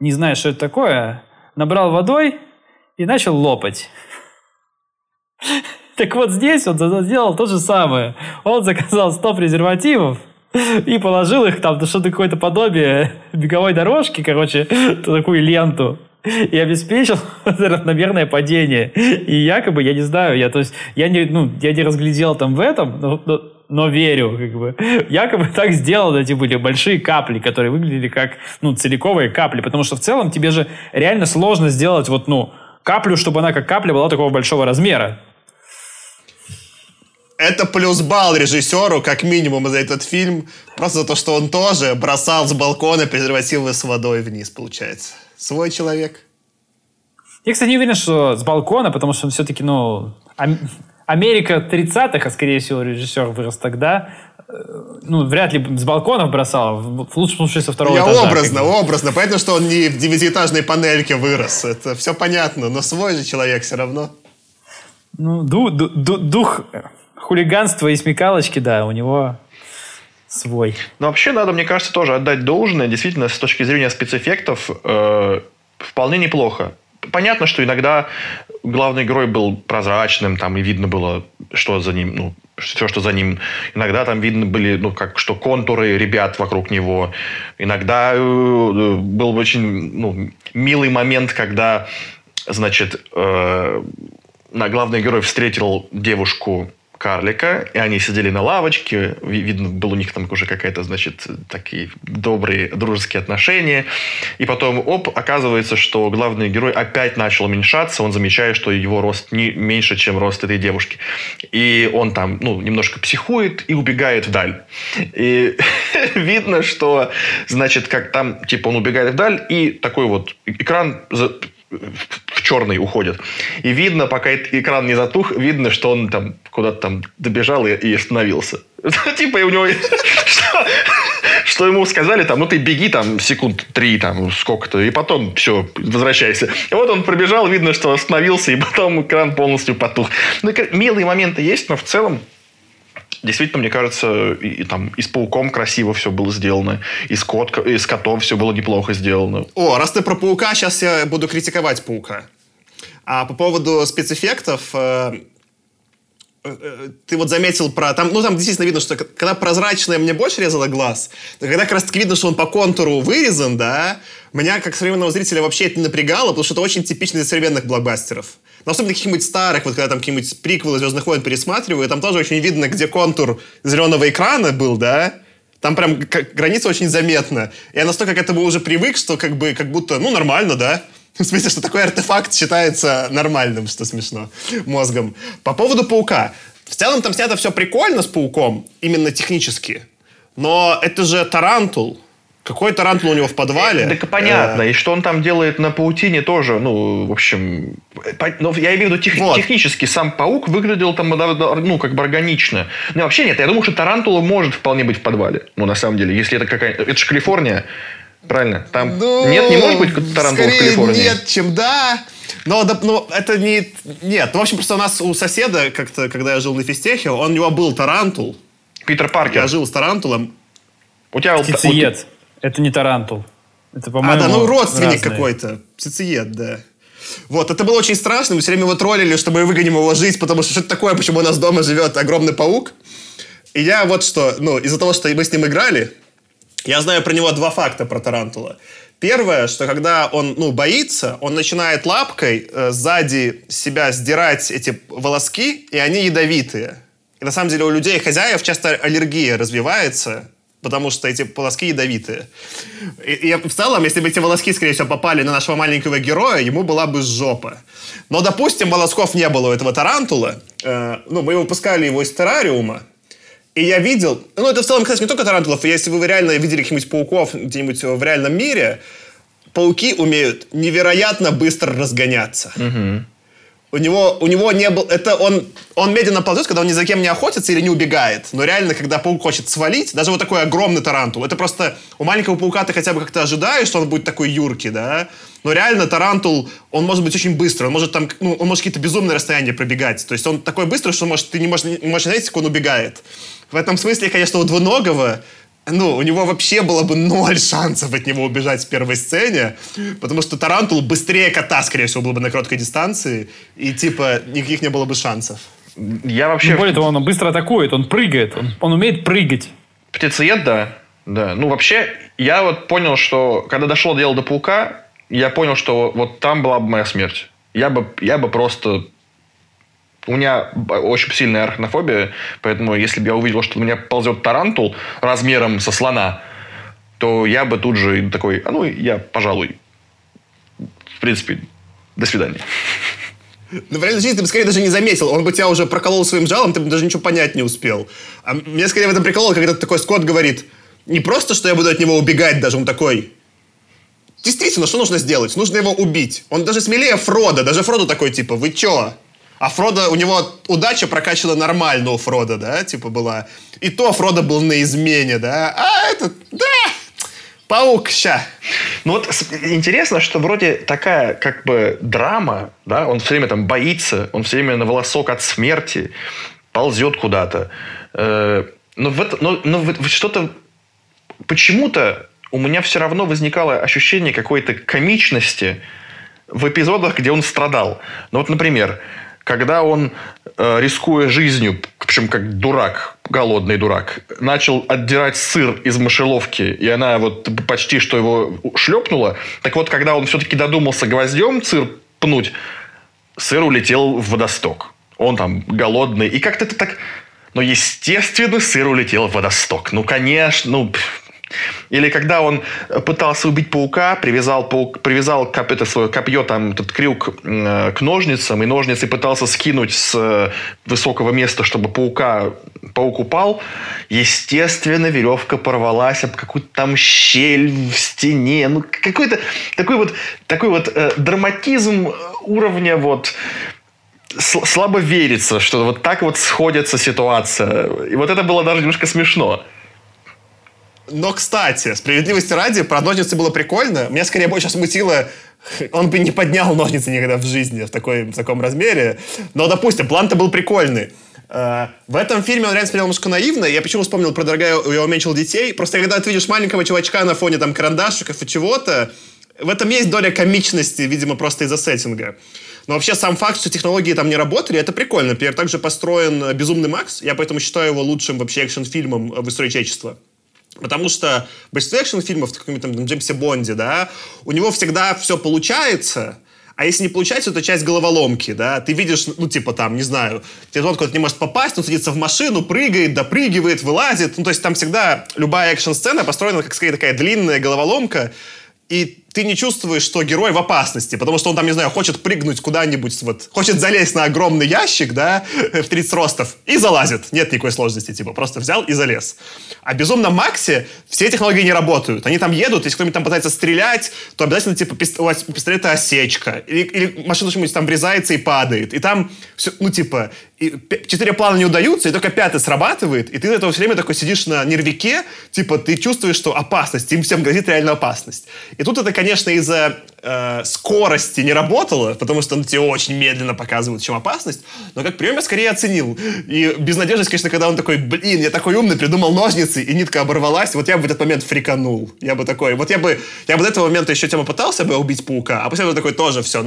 не зная, что это такое, набрал водой и начал лопать. Так вот здесь он сделал то же самое. Он заказал 100 презервативов и положил их там, что-то какое-то подобие беговой дорожки, короче, такую ленту. И обеспечил равномерное падение. И якобы, я не знаю, я не разглядел там в этом, но верю, как бы. Якобы так сделано, эти были большие капли, которые выглядели как, целиковые капли. Потому что в целом тебе же реально сложно сделать каплю, чтобы она как капля была такого большого размера. Это плюс балл режиссеру, как минимум, за этот фильм. Просто за то, что он тоже бросал с балкона презервативы с водой вниз, получается. Свой человек. Я, кстати, не уверен, что с балкона, потому что он все-таки, Америка 30-х, а скорее всего режиссер вырос тогда. Вряд ли с балконов бросал. В лучшем случае со второго этажа. Образно. Понятно, что он не в девятиэтажной панельке вырос. Это все понятно, но свой же человек все равно. Дух хулиганства и смекалочки, да, у него... свой. Но вообще надо, мне кажется, тоже отдать должное. Действительно, с точки зрения спецэффектов вполне неплохо. Понятно, что иногда главный герой был прозрачным, там и видно было, что за ним, все, что за ним. Иногда там видно были, что контуры ребят вокруг него. Иногда был очень милый момент, когда, главный герой встретил девушку карлика, и они сидели на лавочке, видно, был у них там уже какая-то, такие добрые дружеские отношения, и потом, оказывается, что главный герой опять начал уменьшаться, он замечает, что его рост не меньше, чем рост этой девушки, и он там, немножко психует и убегает вдаль, и видно, что, как там, он убегает вдаль, и такой экран... в черный уходит. И видно, пока экран не затух, видно, что он там куда-то там добежал и остановился. Типа у него... Что ему сказали, ты беги там секунд 3, сколько-то, и потом все, возвращайся. И вот он пробежал, видно, что остановился, и потом экран полностью потух. Милые моменты есть, но в целом действительно, мне кажется, и с пауком красиво все было сделано, и с котом все было неплохо сделано. Раз ты про паука, сейчас я буду критиковать паука. А по поводу спецэффектов, ты заметил про... Там действительно видно, что когда прозрачное мне больше резало глаз, но когда как раз-таки видно, что он по контуру вырезан, да, меня, как современного зрителя, вообще это не напрягало, потому что это очень типично для современных блокбастеров. Но особенно каких-нибудь старых, когда там какие-нибудь приквелы «Звездных войн» пересматриваю, там тоже очень видно, где контур зеленого экрана был, да? Там прям граница очень заметна. Я настолько к этому уже привык, что как будто, нормально, да? В смысле, что такой артефакт считается нормальным, что смешно, мозгом. По поводу паука. В целом там снято все прикольно с пауком, именно технически. Но это же тарантул. Какой тарантул у него в подвале? Так понятно. И что он там делает на паутине тоже, я имею в виду технически. Сам паук выглядел там, органично. Но вообще нет, я думаю, что тарантула может вполне быть в подвале. На самом деле, если это какая-то... Это же Калифорния, правильно? Там нет, не может быть тарантула в Калифорнии. Нет, чем да. Но это не... Нет, в общем, просто у нас у соседа как-то, когда я жил на физтехе, у него был тарантул. Питер Паркер. Я жил с тарантулом. У тебя... Птицеед. Это не тарантул. Это, по-моему, родственник разные. Какой-то. Птицеед, да. Это было очень страшно. Мы все время его троллили, что мы выгоним его жить, потому что что-то такое, почему у нас дома живет огромный паук. И я из-за того, что мы с ним играли, я знаю про него 2 факта про тарантула. Первое, что когда он, боится, он начинает лапкой сзади себя сдирать эти волоски, и они ядовитые. И на самом деле у людей, хозяев, часто аллергия развивается, потому что эти волоски ядовитые. И в целом, если бы эти волоски, скорее всего, попали на нашего маленького героя, ему была бы жопа. Но, допустим, волосков не было у этого тарантула. Мы выпускали его из террариума. И я видел... это в целом, кстати, не только тарантулов. Если вы реально видели каких-нибудь пауков где-нибудь в реальном мире, пауки умеют невероятно быстро разгоняться. Mm-hmm. У него не был... Это он медленно ползет, когда он ни за кем не охотится или не убегает. Но реально, когда паук хочет свалить, даже вот такой огромный тарантул, это просто... У маленького паука ты хотя бы как-то ожидаешь, что он будет такой юркий, да? Но реально тарантул, он может быть очень быстрый. Он может там... он может какие-то безумные расстояния пробегать. То есть он такой быстрый, что ты не можешь найти, как он убегает. В этом смысле, конечно, у двуногого... у него вообще было бы 0 шансов от него убежать в первой сцене, потому что тарантул быстрее кота, скорее всего, был бы на короткой дистанции, и никаких не было бы шансов. Я вообще... Более того, он быстро атакует, он прыгает, он умеет прыгать. Птицеед, да. Вообще, я понял, что когда дошло дело до паука, я понял, что там была бы моя смерть. Я бы просто... У меня очень сильная арахнофобия, поэтому если бы я увидел, что у меня ползет тарантул размером со слона, то я бы тут же такой, я, пожалуй, в принципе, до свидания. В реальной жизни ты бы скорее даже не заметил. Он бы тебя уже проколол своим жалом, ты бы даже ничего понять не успел. А меня скорее в этом прикололо, когда такой Скотт говорит, не просто, что я буду от него убегать даже, он такой... Действительно, что нужно сделать? Нужно его убить. Он даже смелее Фродо, даже Фродо такой, вы чё? А Фродо, у него удача прокачана нормально у Фродо, да, была. И то Фродо был на измене, да. А этот, да, паук, ща. Интересно, что вроде такая, драма, да, он все время боится, он все время на волосок от смерти ползет куда-то. Что-то... Почему-то у меня все равно возникало ощущение какой-то комичности в эпизодах, где он страдал. Например... Когда он, рискуя жизнью, причем как дурак, голодный дурак, начал отдирать сыр из мышеловки, и она почти что его шлепнула, так когда он все-таки додумался гвоздем сыр пнуть, сыр улетел в водосток. Он голодный. И как-то это так... естественно, сыр улетел в водосток. Конечно, Или когда он пытался убить паука, привязал свое копье, этот крюк к ножницам, и ножницы пытался скинуть с высокого места, чтобы паук упал. Естественно, веревка порвалась об какую-то щель в стене. Какой-то такой драматизм уровня слабо верится, что так сходится ситуация. И это было даже немножко смешно. Но, кстати, справедливости ради, про ножницы было прикольно. Меня, скорее, больше смутило, он бы не поднял ножницы никогда в жизни в таком размере. Но, допустим, план-то был прикольный. В этом фильме он реально смотрел немножко наивно. Я почему вспомнил про «Дорогая, я уменьшил детей». Просто когда ты видишь маленького чувачка на фоне карандашиков и чего-то, в этом есть доля комичности, видимо, просто из-за сеттинга. Но вообще сам факт, что технологии не работали, это прикольно. Например, также построен «Безумный Макс». Я поэтому считаю его лучшим вообще экшн-фильмом в истории человечества. Потому что в большинстве экшн-фильмов, в каком-нибудь Джеймсе Бонде, да, у него всегда все получается, а если не получается, то часть головоломки, да. Ты видишь, не знаю, Титон куда-то не может попасть, он садится в машину, прыгает, допрыгивает, вылазит. То есть там всегда любая экшн-сцена построена как, скорее, такая длинная головоломка, и ты не чувствуешь, что герой в опасности, потому что он хочет прыгнуть куда-нибудь, хочет залезть на огромный ящик, да, в 30 ростов, и залазит. Нет никакой сложности, просто взял и залез. А в «Безумном Максе» все технологии не работают. Они едут, если кто-нибудь пытается стрелять, то обязательно, у пистолета осечка, или машина что-нибудь врезается и падает, и там все, 4 плана не удаются, и только 5-й срабатывает, и ты до этого все время сидишь на нервике, ты чувствуешь, что опасность, им всем грозит реальная опасность. И тут это, конечно, из-за скорости не работало, потому что тебе очень медленно показывают, в чем опасность, но как прием я скорее оценил. И безнадежность, конечно, когда он такой, я такой умный, придумал ножницы, и нитка оборвалась, я бы в этот момент фриканул. Я бы такой, я бы до этого момента еще попытался бы убить паука, а после этого такой тоже все,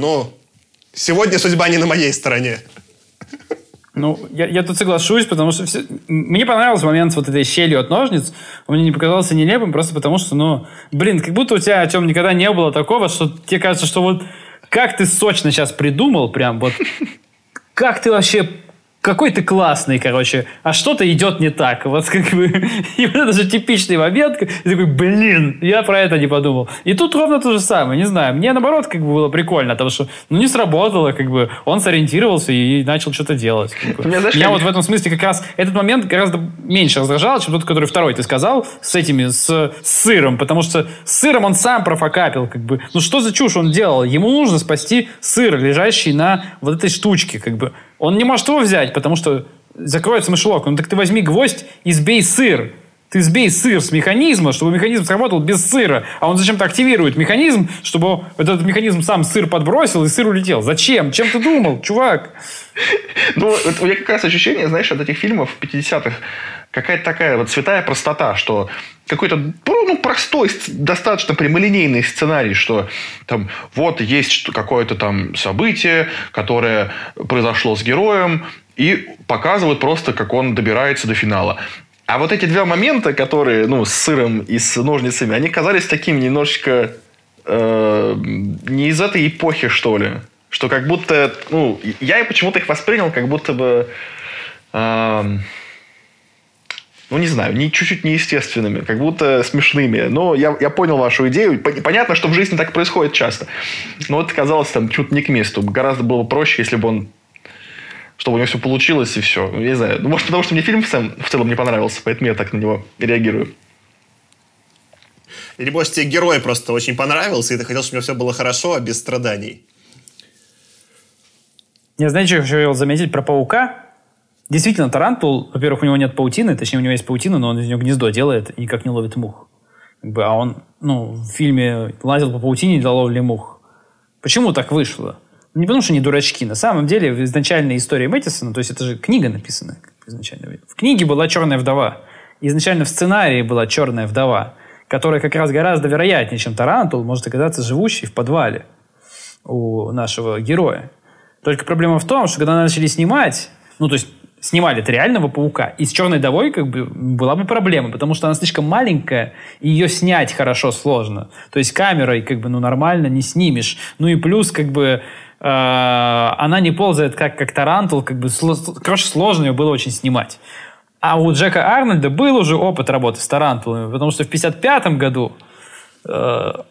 сегодня судьба не на моей стороне. Ну, я тут соглашусь, потому что мне понравился момент с вот этой щелью от ножниц. Он мне не показался нелепым, просто потому что, ну, блин, как будто у тебя, Артём, никогда не было такого, что тебе кажется, что вот как ты сочно сейчас придумал, прям вот, как ты вообще, какой ты классный, короче, а что-то идет не так. Вот как бы, и вот это же типичный момент, и такой, блин, я про это не подумал. И тут ровно то же самое, не знаю, мне наоборот как бы было прикольно, потому что, ну, не сработало, как бы, он сориентировался и начал что-то делать. Как бы. Меня вот в этом смысле как раз этот момент гораздо меньше раздражал, чем тот, который второй ты сказал, с этими, с сыром, потому что с сыром он сам профокапил, как бы, ну, что за чушь он делал? Ему нужно спасти сыр, лежащий на вот этой штучке, как бы. Он не может его взять, потому что закроется мышеловка. Ну так ты возьми гвоздь и сбей сыр. Ты сбей сыр с механизма, чтобы механизм сработал без сыра. А он зачем-то активирует механизм, чтобы вот этот механизм сам сыр подбросил и сыр улетел. Зачем? Чем ты думал, чувак? Ну, у меня как раз ощущение, знаешь, от этих фильмов 50-х, какая-то такая вот святая простота, что какой-то, ну, простой, достаточно прямолинейный сценарий, что там вот есть какое-то там событие, которое произошло с героем, и показывают просто, как он добирается до финала. А вот эти два момента, которые, ну, с сыром и с ножницами, они казались такими немножечко не из этой эпохи, что ли. Что как будто, ну, я почему-то их воспринял, как будто бы... ну, не знаю, чуть-чуть неестественными, как будто смешными. Но я понял вашу идею. Понятно, что в жизни так происходит часто. Но вот казалось, там, чуть не к месту. Гораздо было бы проще, если бы он... чтобы у него все получилось, и все. Я не знаю. Может, потому что мне фильм в целом не понравился, поэтому я так на него реагирую. Или, может, тебе герой просто очень понравился, и ты хотел, чтобы у него все было хорошо, а без страданий. Я, знаете, что я хотел заметить про паука? Действительно, тарантул, во-первых, у него нет паутины, точнее, у него есть паутина, но он из нее гнездо делает и никак не ловит мух. Как бы, а он, ну, в фильме лазил по паутине для ловли мух. Почему так вышло? Не потому что они дурачки. На самом деле, в изначальной истории Мэтисона, то есть это же книга написана изначально. В книге была «Черная вдова». Изначально в сценарии была «Черная вдова», которая как раз гораздо вероятнее, чем тарантул, может оказаться живущей в подвале у нашего героя. Только проблема в том, что когда начали снимать, ну, то есть снимали-то реального паука. И с «Черной вдовой» как бы была бы проблема, потому что она слишком маленькая, и ее снять хорошо сложно. То есть камерой как бы, ну, нормально не снимешь. Ну и плюс как бы она не ползает как тарантул. Как бы, короче, сложно ее было очень снимать. А у Джека Арнольда был уже опыт работы с тарантулами, потому что в 1955 году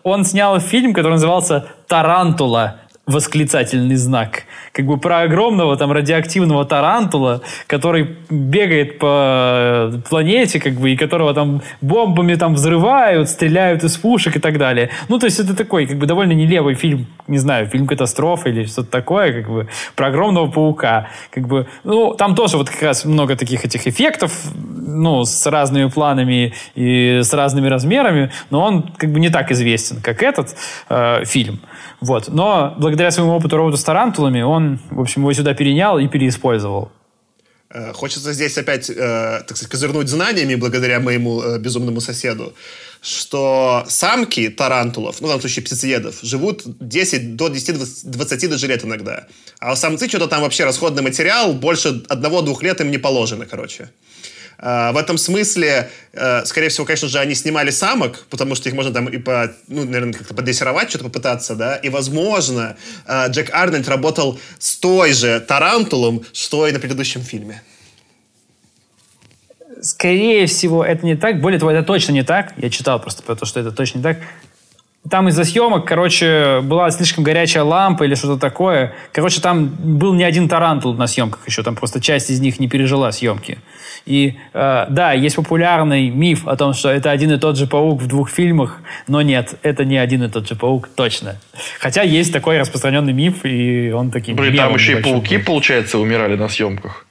он снял фильм, который назывался «Тарантула». Восклицательный знак. Как бы про огромного там радиоактивного тарантула, который бегает по планете, как бы, и которого там бомбами там взрывают, стреляют из пушек и так далее. Ну, то есть это такой, как бы, довольно нелепый фильм, не знаю, фильм «Катастрофа» или что-то такое, как бы, про огромного паука. Как бы, ну, там тоже вот как раз много таких этих эффектов, ну, с разными планами и с разными размерами, но он, как бы, не так известен, как этот фильм. Вот. Но благодаря своему опыту работы с тарантулами он, в общем, его сюда перенял и переиспользовал. Хочется здесь опять, так сказать, козырнуть знаниями благодаря моему безумному соседу, что самки тарантулов, ну, в данном случае птицеедов, живут 10 до 10-20 даже лет иногда. А у самцы что-то там вообще расходный материал, больше 1-2 лет им не положено, короче. В этом смысле, скорее всего, конечно же, они снимали самок, потому что их можно там и по, ну, наверное, как-то подрессировать, что-то попытаться, да, и, возможно, Джек Арнольд работал с той же тарантулом, что и на предыдущем фильме. Скорее всего, это не так. Более того, это точно не так. Я читал просто про то, что это точно не так. Там из-за съемок, короче, была слишком горячая лампа или что-то такое. Короче, там был не один тарантул на съемках еще. Там просто часть из них не пережила съемки. И да, есть популярный миф о том, что это один и тот же паук в 2 фильмах. Но нет, это не один и тот же паук, точно. Хотя есть такой распространенный миф, и он таким... Блин, там еще и пауки, получается, умирали на съемках.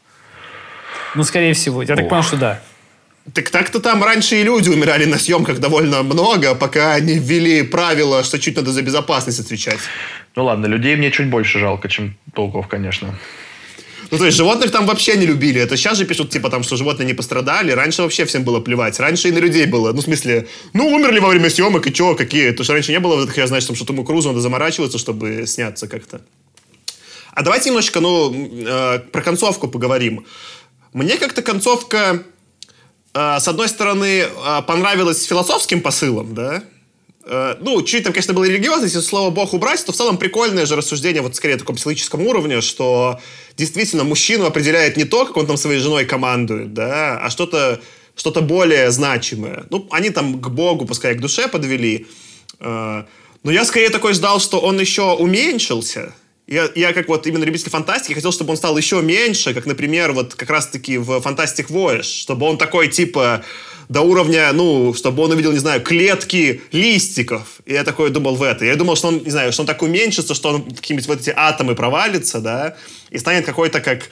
Ну, скорее всего. Я так понял, что да. Так-то там раньше и люди умирали на съемках довольно много, пока не ввели правило, что чуть надо за безопасность отвечать. Ну ладно, людей мне чуть больше жалко, чем пауков, конечно. Ну то есть животных там вообще не любили. Это сейчас же пишут, типа там, что животные не пострадали. Раньше вообще всем было плевать. Раньше и на людей было. Ну в смысле, ну умерли во время съемок и чё, какие. Потому что раньше не было, я знаю, что Тому Крузу надо заморачиваться, чтобы сняться как-то. А давайте немножечко, про концовку поговорим. Мне как-то концовка, с одной стороны, понравилась философским посылом, да? Чуть там, конечно, было религиозно, если слово «бог» убрать, то в целом прикольное же рассуждение, вот скорее на таком психологическом уровне, что действительно мужчину определяет не то, как он там своей женой командует, да, а что-то более значимое. Они там к Богу, пускай к душе подвели. Но я скорее такой ждал, что он еще уменьшился. Я как вот именно любитель фантастики хотел, чтобы он стал еще меньше, как, например, вот как раз-таки в Fantastic Voyage, чтобы он такой, типа, до уровня, чтобы он увидел, не знаю, клетки листиков. И я такой думал в это. Я думал, что он, не знаю, что он так уменьшится, что он в какие-нибудь вот эти атомы провалится, да, и станет какой-то как...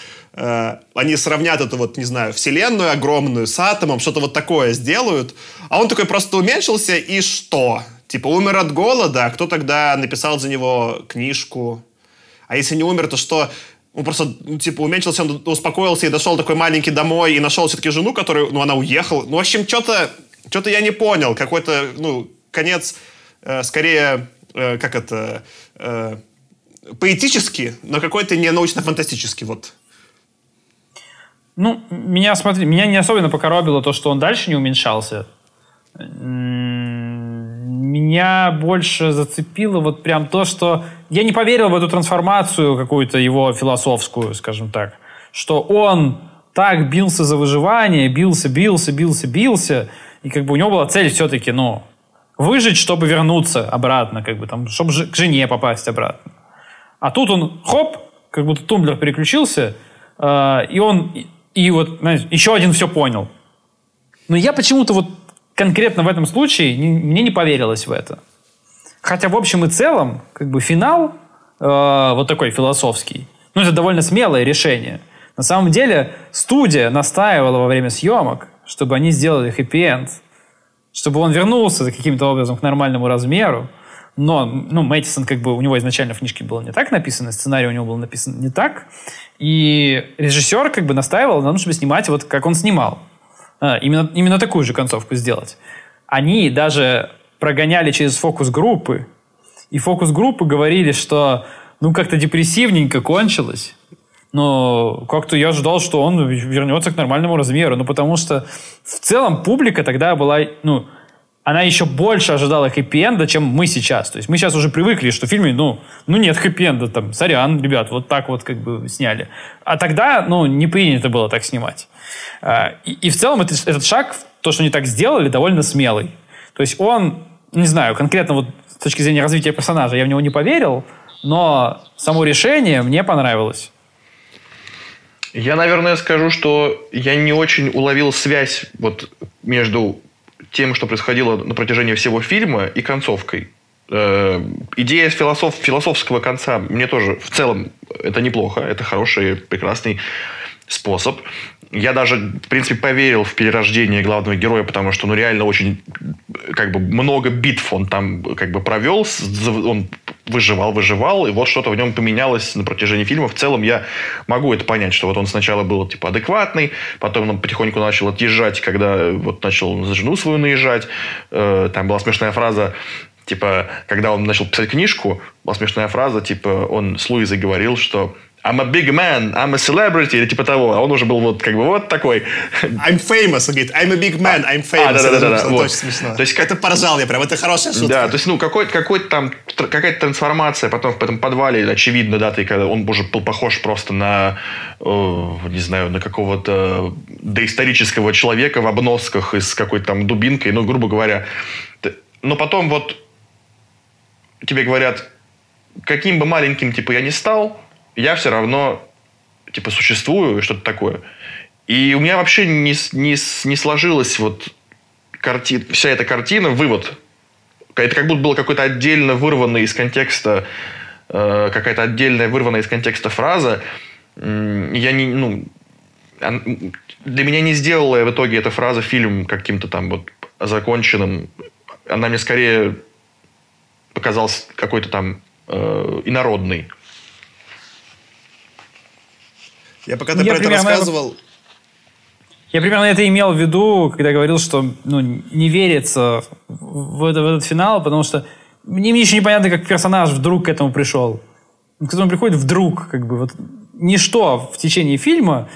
они сравнят эту вот, не знаю, вселенную огромную с атомом, что-то вот такое сделают. А он такой просто уменьшился, и что? Типа, умер от голода, а кто тогда написал за него книжку? А если не умер, то что? Он просто, уменьшился, он успокоился и дошел такой маленький домой, и нашел все-таки жену, которую, она уехала. В общем, что-то я не понял. Какой-то, конец, скорее, поэтический, но какой-то не научно-фантастический, вот. Меня не особенно покоробило то, что он дальше не уменьшался. Меня больше зацепило вот прям то, что я не поверил в эту трансформацию какую-то его философскую, скажем так, что он так бился за выживание, бился, и у него была цель все-таки, выжить, чтобы вернуться обратно, чтобы к жене попасть обратно. А тут он, хоп, как будто тумблер переключился, и он, и вот, знаешь, еще один все понял. Но я почему-то вот конкретно в этом случае мне не поверилось в это. Хотя в общем и целом, финал вот такой философский, это довольно смелое решение. На самом деле студия настаивала во время съемок, чтобы они сделали хэппи-энд, чтобы он вернулся каким-то образом к нормальному размеру. Но Мэтисон, у него изначально в книжке было не так написано, сценарий у него был написан не так. И режиссер настаивал на том, чтобы снимать вот как он снимал. Именно такую же концовку сделать. Они даже прогоняли через фокус-группы. И фокус-группы говорили, что как-то депрессивненько кончилось. Как-то я ожидал, что он вернется к нормальному размеру. Потому что в целом публика тогда была... она еще больше ожидала хэппи-энда, чем мы сейчас. То есть мы сейчас уже привыкли, что в фильме, нет хэппи-энда, там, сорян, ребят, вот так вот сняли. А тогда, не принято было так снимать. И в целом этот шаг, то, что они так сделали, довольно смелый. То есть он, не знаю, конкретно вот с точки зрения развития персонажа я в него не поверил, но само решение мне понравилось. Я, наверное, скажу, что я не очень уловил связь между тем, что происходило на протяжении всего фильма, и концовкой. Идея философского конца мне тоже в целом это неплохо. Это хороший, прекрасный способ. Я даже, в принципе, поверил в перерождение главного героя, потому что, реально очень много битв он там провел. Он выживал, и вот что-то в нем поменялось на протяжении фильма. В целом я могу это понять, что вот он сначала был, адекватный, потом он потихоньку начал отъезжать, когда начал за жену свою наезжать. Там была смешная фраза, когда он начал писать книжку, была смешная фраза, он с Луизой говорил, что I'm a big man, I'm a celebrity, или того. А он уже был вот такой. I'm famous, он говорит. I'm a big man, I'm famous. Да. Вот. Очень смешно. То есть, это поржал я прям, это хорошая шутка. Да, то есть, какая-то трансформация потом в этом подвале, очевидно, да, когда он уже был похож просто на, на какого-то доисторического человека в обносках и с какой-то там дубинкой, грубо говоря. Но потом тебе говорят, каким бы маленьким, я не стал, я все равно, существую, что-то такое. И у меня вообще не сложилась вся эта картина, вывод. Это как будто было какой-то отдельно вырванный из контекста, какая-то отдельная вырванная из контекста фраза. Для меня не сделала в итоге эта фраза фильм каким-то законченным. Она мне скорее показалась какой-то инородной. Я пока ты про это рассказывал... Я примерно это имел в виду, когда говорил, что не верится в этот финал, потому что мне еще непонятно, как персонаж вдруг к этому пришел. к которому приходит вдруг, как бы вот ничто в течение фильма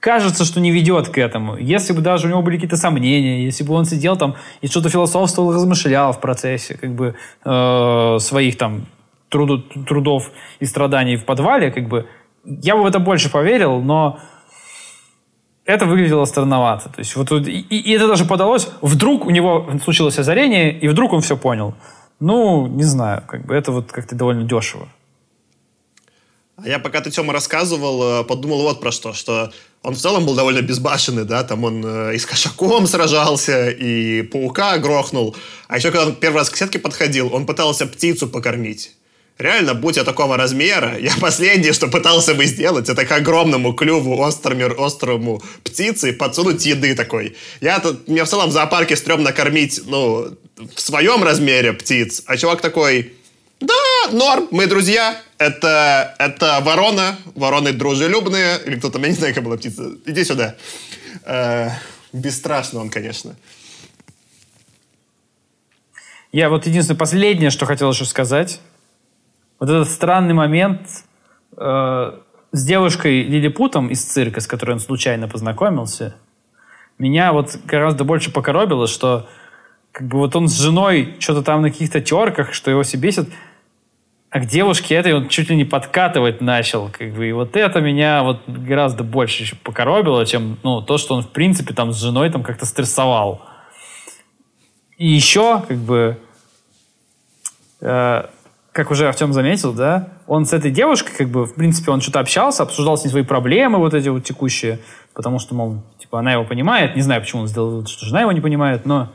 кажется, что не ведет к этому. Если бы даже у него были какие-то сомнения, если бы он сидел там и что-то философствовал, размышлял в процессе как бы своих там трудов и страданий в подвале, как бы я бы в это больше поверил, но это выглядело странновато. То есть вот и это даже подалось. Вдруг у него случилось озарение, и вдруг он все понял. Ну, не знаю, как бы это вот как-то довольно дешево. Я пока ты, Тёма, рассказывал, подумал вот про что он в целом был довольно безбашенный, да, там он и с кошаком сражался, и паука грохнул. А еще, когда он первый раз к сетке подходил, он пытался птицу покормить. Реально, будь я такого размера, я последнее, что пытался бы сделать, это к огромному клюву острому птицы подсунуть еды такой. Мне в целом в зоопарке стрёмно кормить, ну, в своем размере птиц, а чувак такой... Да, норм, мы друзья, это ворона, вороны дружелюбные, или кто-то, я не знаю, как была птица, иди сюда. Бесстрашно он, конечно. Я вот единственное, последнее, что хотел еще сказать, вот этот странный момент с девушкой Лилипутом из цирка, с которой он случайно познакомился, меня вот гораздо больше покоробило, что как бы вот он с женой что-то там на каких-то терках, что его все бесит, а к девушке этой он чуть ли не подкатывать начал, как бы, и вот это меня вот гораздо больше еще покоробило, чем, ну, то, что он, в принципе, там с женой там как-то стрессовал. И еще, как бы, как уже Артем заметил, да, он с этой девушкой, как бы, в принципе, он что-то общался, обсуждал с ней свои проблемы вот эти вот текущие, потому что, мол, типа, она его понимает, не знаю, почему он сделал вывод, что жена его не понимает, но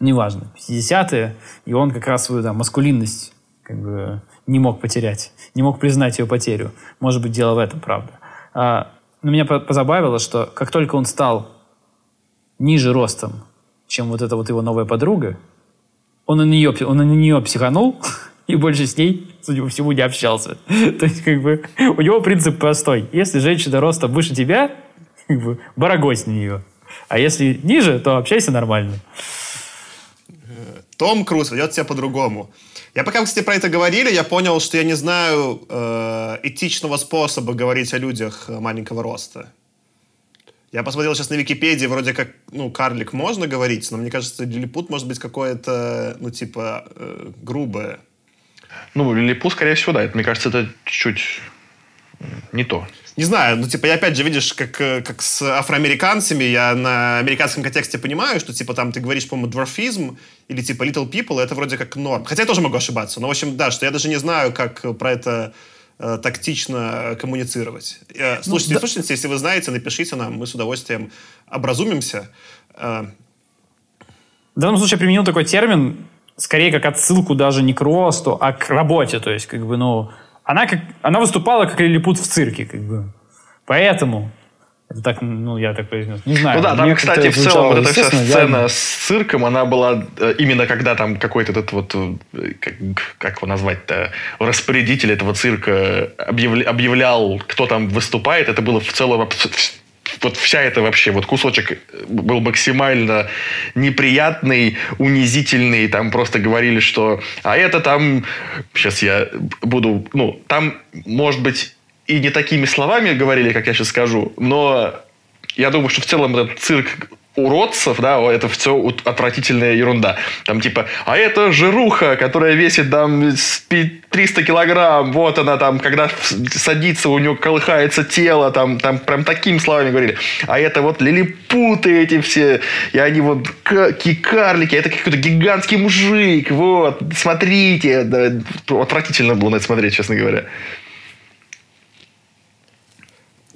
неважно, 50-е, и он как раз свою там маскулинность как бы не мог потерять, не мог признать ее потерю. Может быть, дело в этом, правда. Но меня позабавило, что как только он стал ниже ростом, чем вот эта вот его новая подруга, он на нее психанул и больше с ней, судя по всему, не общался. То есть, как бы, у него принцип простой. Если женщина роста выше тебя, как бы, барагось на нее. А если ниже, то общайся нормально. Том Круз ведет себя по-другому. Я пока, кстати, про это говорили, я понял, что я не знаю этичного способа говорить о людях маленького роста. Я посмотрел сейчас на Википедии, вроде как, ну, карлик можно говорить, но мне кажется, лилипут может быть какое-то, ну, типа, грубое. Ну, лилипут, скорее всего, да. Мне кажется, это чуть-чуть не то. Не знаю, ну, типа, я опять же, видишь, как с афроамериканцами, я на американском контексте понимаю, что, типа, там ты говоришь, по-моему, дворфизм или, типа, little people, это вроде как норм. Хотя я тоже могу ошибаться, но, в общем, да, что я даже не знаю, как про это тактично коммуницировать. Слушайте, да. Слушайте, если вы знаете, напишите нам, мы с удовольствием образумимся. В данном случае я применил такой термин, скорее, как отсылку даже не к росту, а к работе, то есть, как бы, ну... Она выступала как лилипут в цирке, как бы. Поэтому это так, ну, я так произнес. Не знаю. Ну да, там, кстати, в целом вот эта вся сцена с цирком, она была именно когда там какой-то этот вот, как его назвать-то, распорядитель этого цирка объявлял, кто там выступает. Это было в целом... Вот вся эта вообще, вот кусочек был максимально неприятный, унизительный. Там просто говорили, что... А это там... Сейчас я буду... Ну, там, может быть, и не такими словами говорили, как я сейчас скажу. Но я думаю, что в целом этот цирк уродцев, да, это все отвратительная ерунда. Там типа, а это жируха, которая весит там 300 килограмм, вот она там, когда садится, у нее колыхается тело, там прям такими словами говорили. А это вот лилипуты эти все, и они вот карлики, это какой-то гигантский мужик, вот, смотрите. Да, отвратительно было на это смотреть, честно говоря.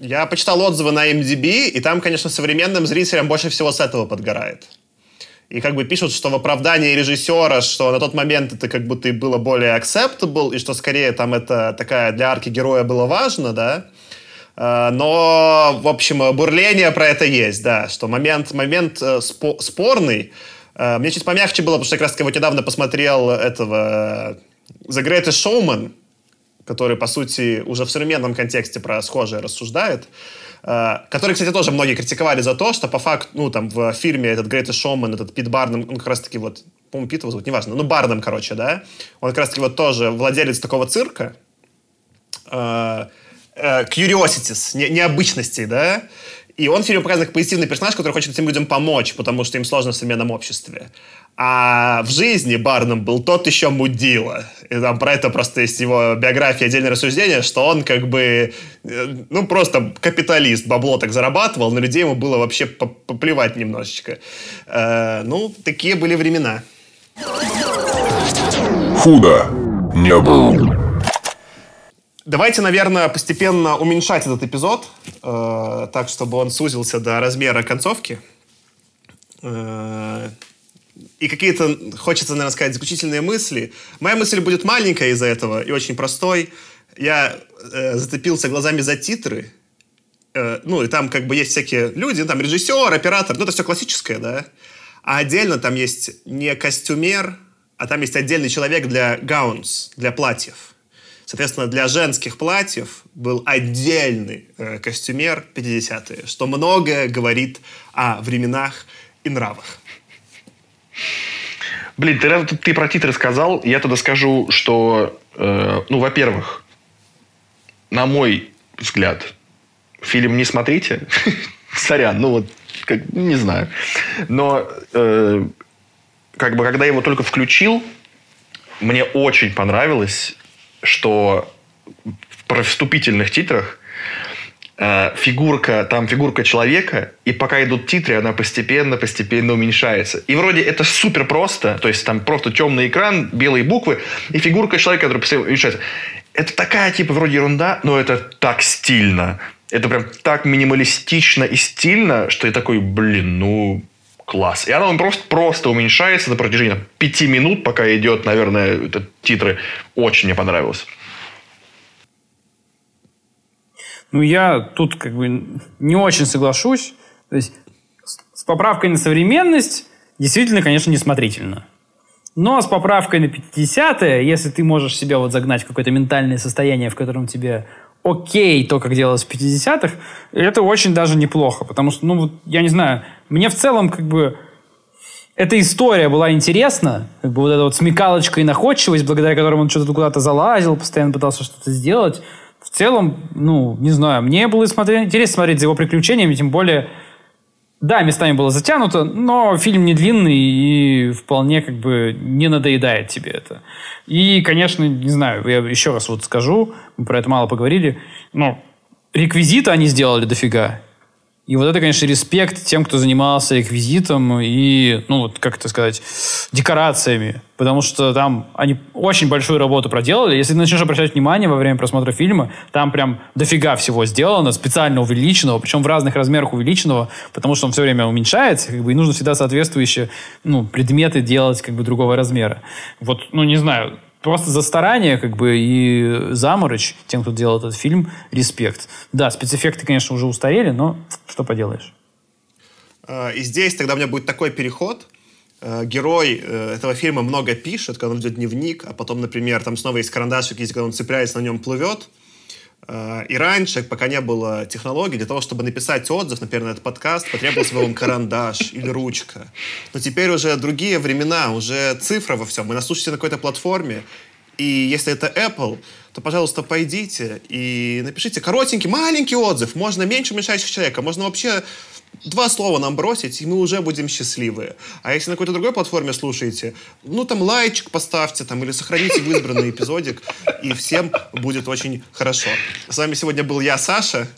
Я почитал отзывы на IMDb, и там, конечно, современным зрителям больше всего с этого подгорает. И как бы пишут, что в оправдании режиссера, что на тот момент это как будто и было более acceptable, и что скорее там это такая для арки героя было важно, да. Но, в общем, бурление про это есть, да, что момент спорный. Мне чуть помягче было, потому что я как раз вот недавно посмотрел этого The Greatest Showman, который, по сути, уже в современном контексте про схожее рассуждает, который, кстати, тоже многие критиковали за то, что по факту, ну, там, в фильме этот Greatest Showman, этот Пит Барнум, он как раз-таки вот, по-моему, Пит его зовут, неважно, ну, Барнум, короче, да, он как раз-таки вот тоже владелец такого цирка, curiosities, необычностей, да? И он в фильме показан как позитивный персонаж, который хочет этим людям помочь, потому что им сложно в современном обществе. А в жизни Барнум был тот еще мудила. И там про это просто есть его биография, отдельное рассуждение, что он как бы, ну, просто капиталист, бабло так зарабатывал, на людей ему было вообще поплевать немножечко. Ну, такие были времена. Худо не было. Давайте, наверное, постепенно уменьшать этот эпизод, так, чтобы он сузился до размера концовки. И какие-то, хочется, наверное, сказать, заключительные мысли. Моя мысль будет маленькая из-за этого и очень простой. Я зацепился глазами за титры. Ну, и там как бы есть всякие люди, там режиссер, оператор, ну, это все классическое, да. А отдельно там есть не костюмер, а там есть отдельный человек для гаунс, для платьев. Соответственно, для женских платьев был отдельный костюмер 50-е, что многое говорит о временах и нравах. Блин, ты про титры сказал, я тогда скажу, что, ну, во-первых, на мой взгляд, фильм не смотрите, сорян, ну вот, как, не знаю, но как бы когда я его только включил, мне очень понравилось, что в вступительных титрах фигурка человека, и пока идут титры, она постепенно уменьшается. И вроде это супер просто, то есть там просто темный экран, белые буквы, и фигурка человека, которая постепенно уменьшается. Это такая, типа, вроде ерунда, но это так стильно. Это прям так минималистично и стильно, что я такой, блин, ну... класс. И она просто уменьшается на протяжении 5 минут, пока идет, наверное, это, титры. Очень мне понравилось. Ну, я тут как бы не очень соглашусь. То есть с поправкой на современность действительно, конечно, несмотрительно. Но с поправкой на 50-е, если ты можешь себя вот загнать в какое-то ментальное состояние, в котором тебе... окей, то, как делалось в 50-х, это очень даже неплохо. Потому что, ну, вот, я не знаю, мне в целом, как бы, эта история была интересна. Как бы вот эта вот смекалочка и находчивость, благодаря которому он что-то куда-то залазил, постоянно пытался что-то сделать. В целом, ну, не знаю, мне было интересно смотреть за его приключениями, тем более, да, местами было затянуто, но фильм не длинный и вполне, как бы, не надоедает тебе это. И, конечно, не знаю, я еще раз вот скажу, мы про это мало поговорили, но реквизиты они сделали дофига. И вот это, конечно, респект тем, кто занимался реквизитом и, ну, вот, как это сказать, декорациями. Потому что там они очень большую работу проделали. Если ты начнешь обращать внимание во время просмотра фильма, там прям дофига всего сделано, специально увеличенного, причем в разных размерах увеличенного, потому что он все время уменьшается, как бы, и нужно всегда соответствующие, ну, предметы делать, как бы, другого размера. Вот, ну, не знаю, просто за старание, как бы, и заморочь тем, кто делал этот фильм, респект. Да, спецэффекты, конечно, уже устарели, но что поделаешь. И здесь тогда у меня будет такой переход. Герой этого фильма много пишет, когда он ведет дневник, а потом, например, там снова есть карандашик, есть, когда он цепляется, на нем плывет. И раньше, пока не было технологий, для того, чтобы написать отзыв, например, на этот подкаст, потребовался вам карандаш или ручка. Но теперь уже другие времена, уже цифра во всем. Вы нас слушаете на какой-то платформе, и если это Apple, то, пожалуйста, пойдите и напишите коротенький, маленький отзыв. Можно меньше уменьшающего человека, можно вообще 2 слова нам бросить, и мы уже будем счастливы. А если на какой-то другой платформе слушаете, ну, там лайчик поставьте, там, или сохраните в избранный эпизодик, и всем будет очень хорошо. С вами сегодня был я, Саша.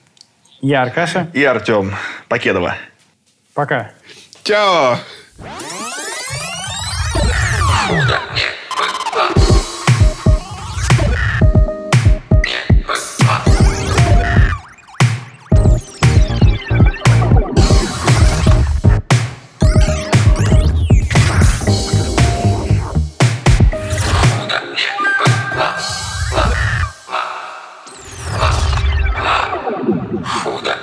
Я, Аркаша. И Артём. Покедова. Пока. Чао! Фу, да.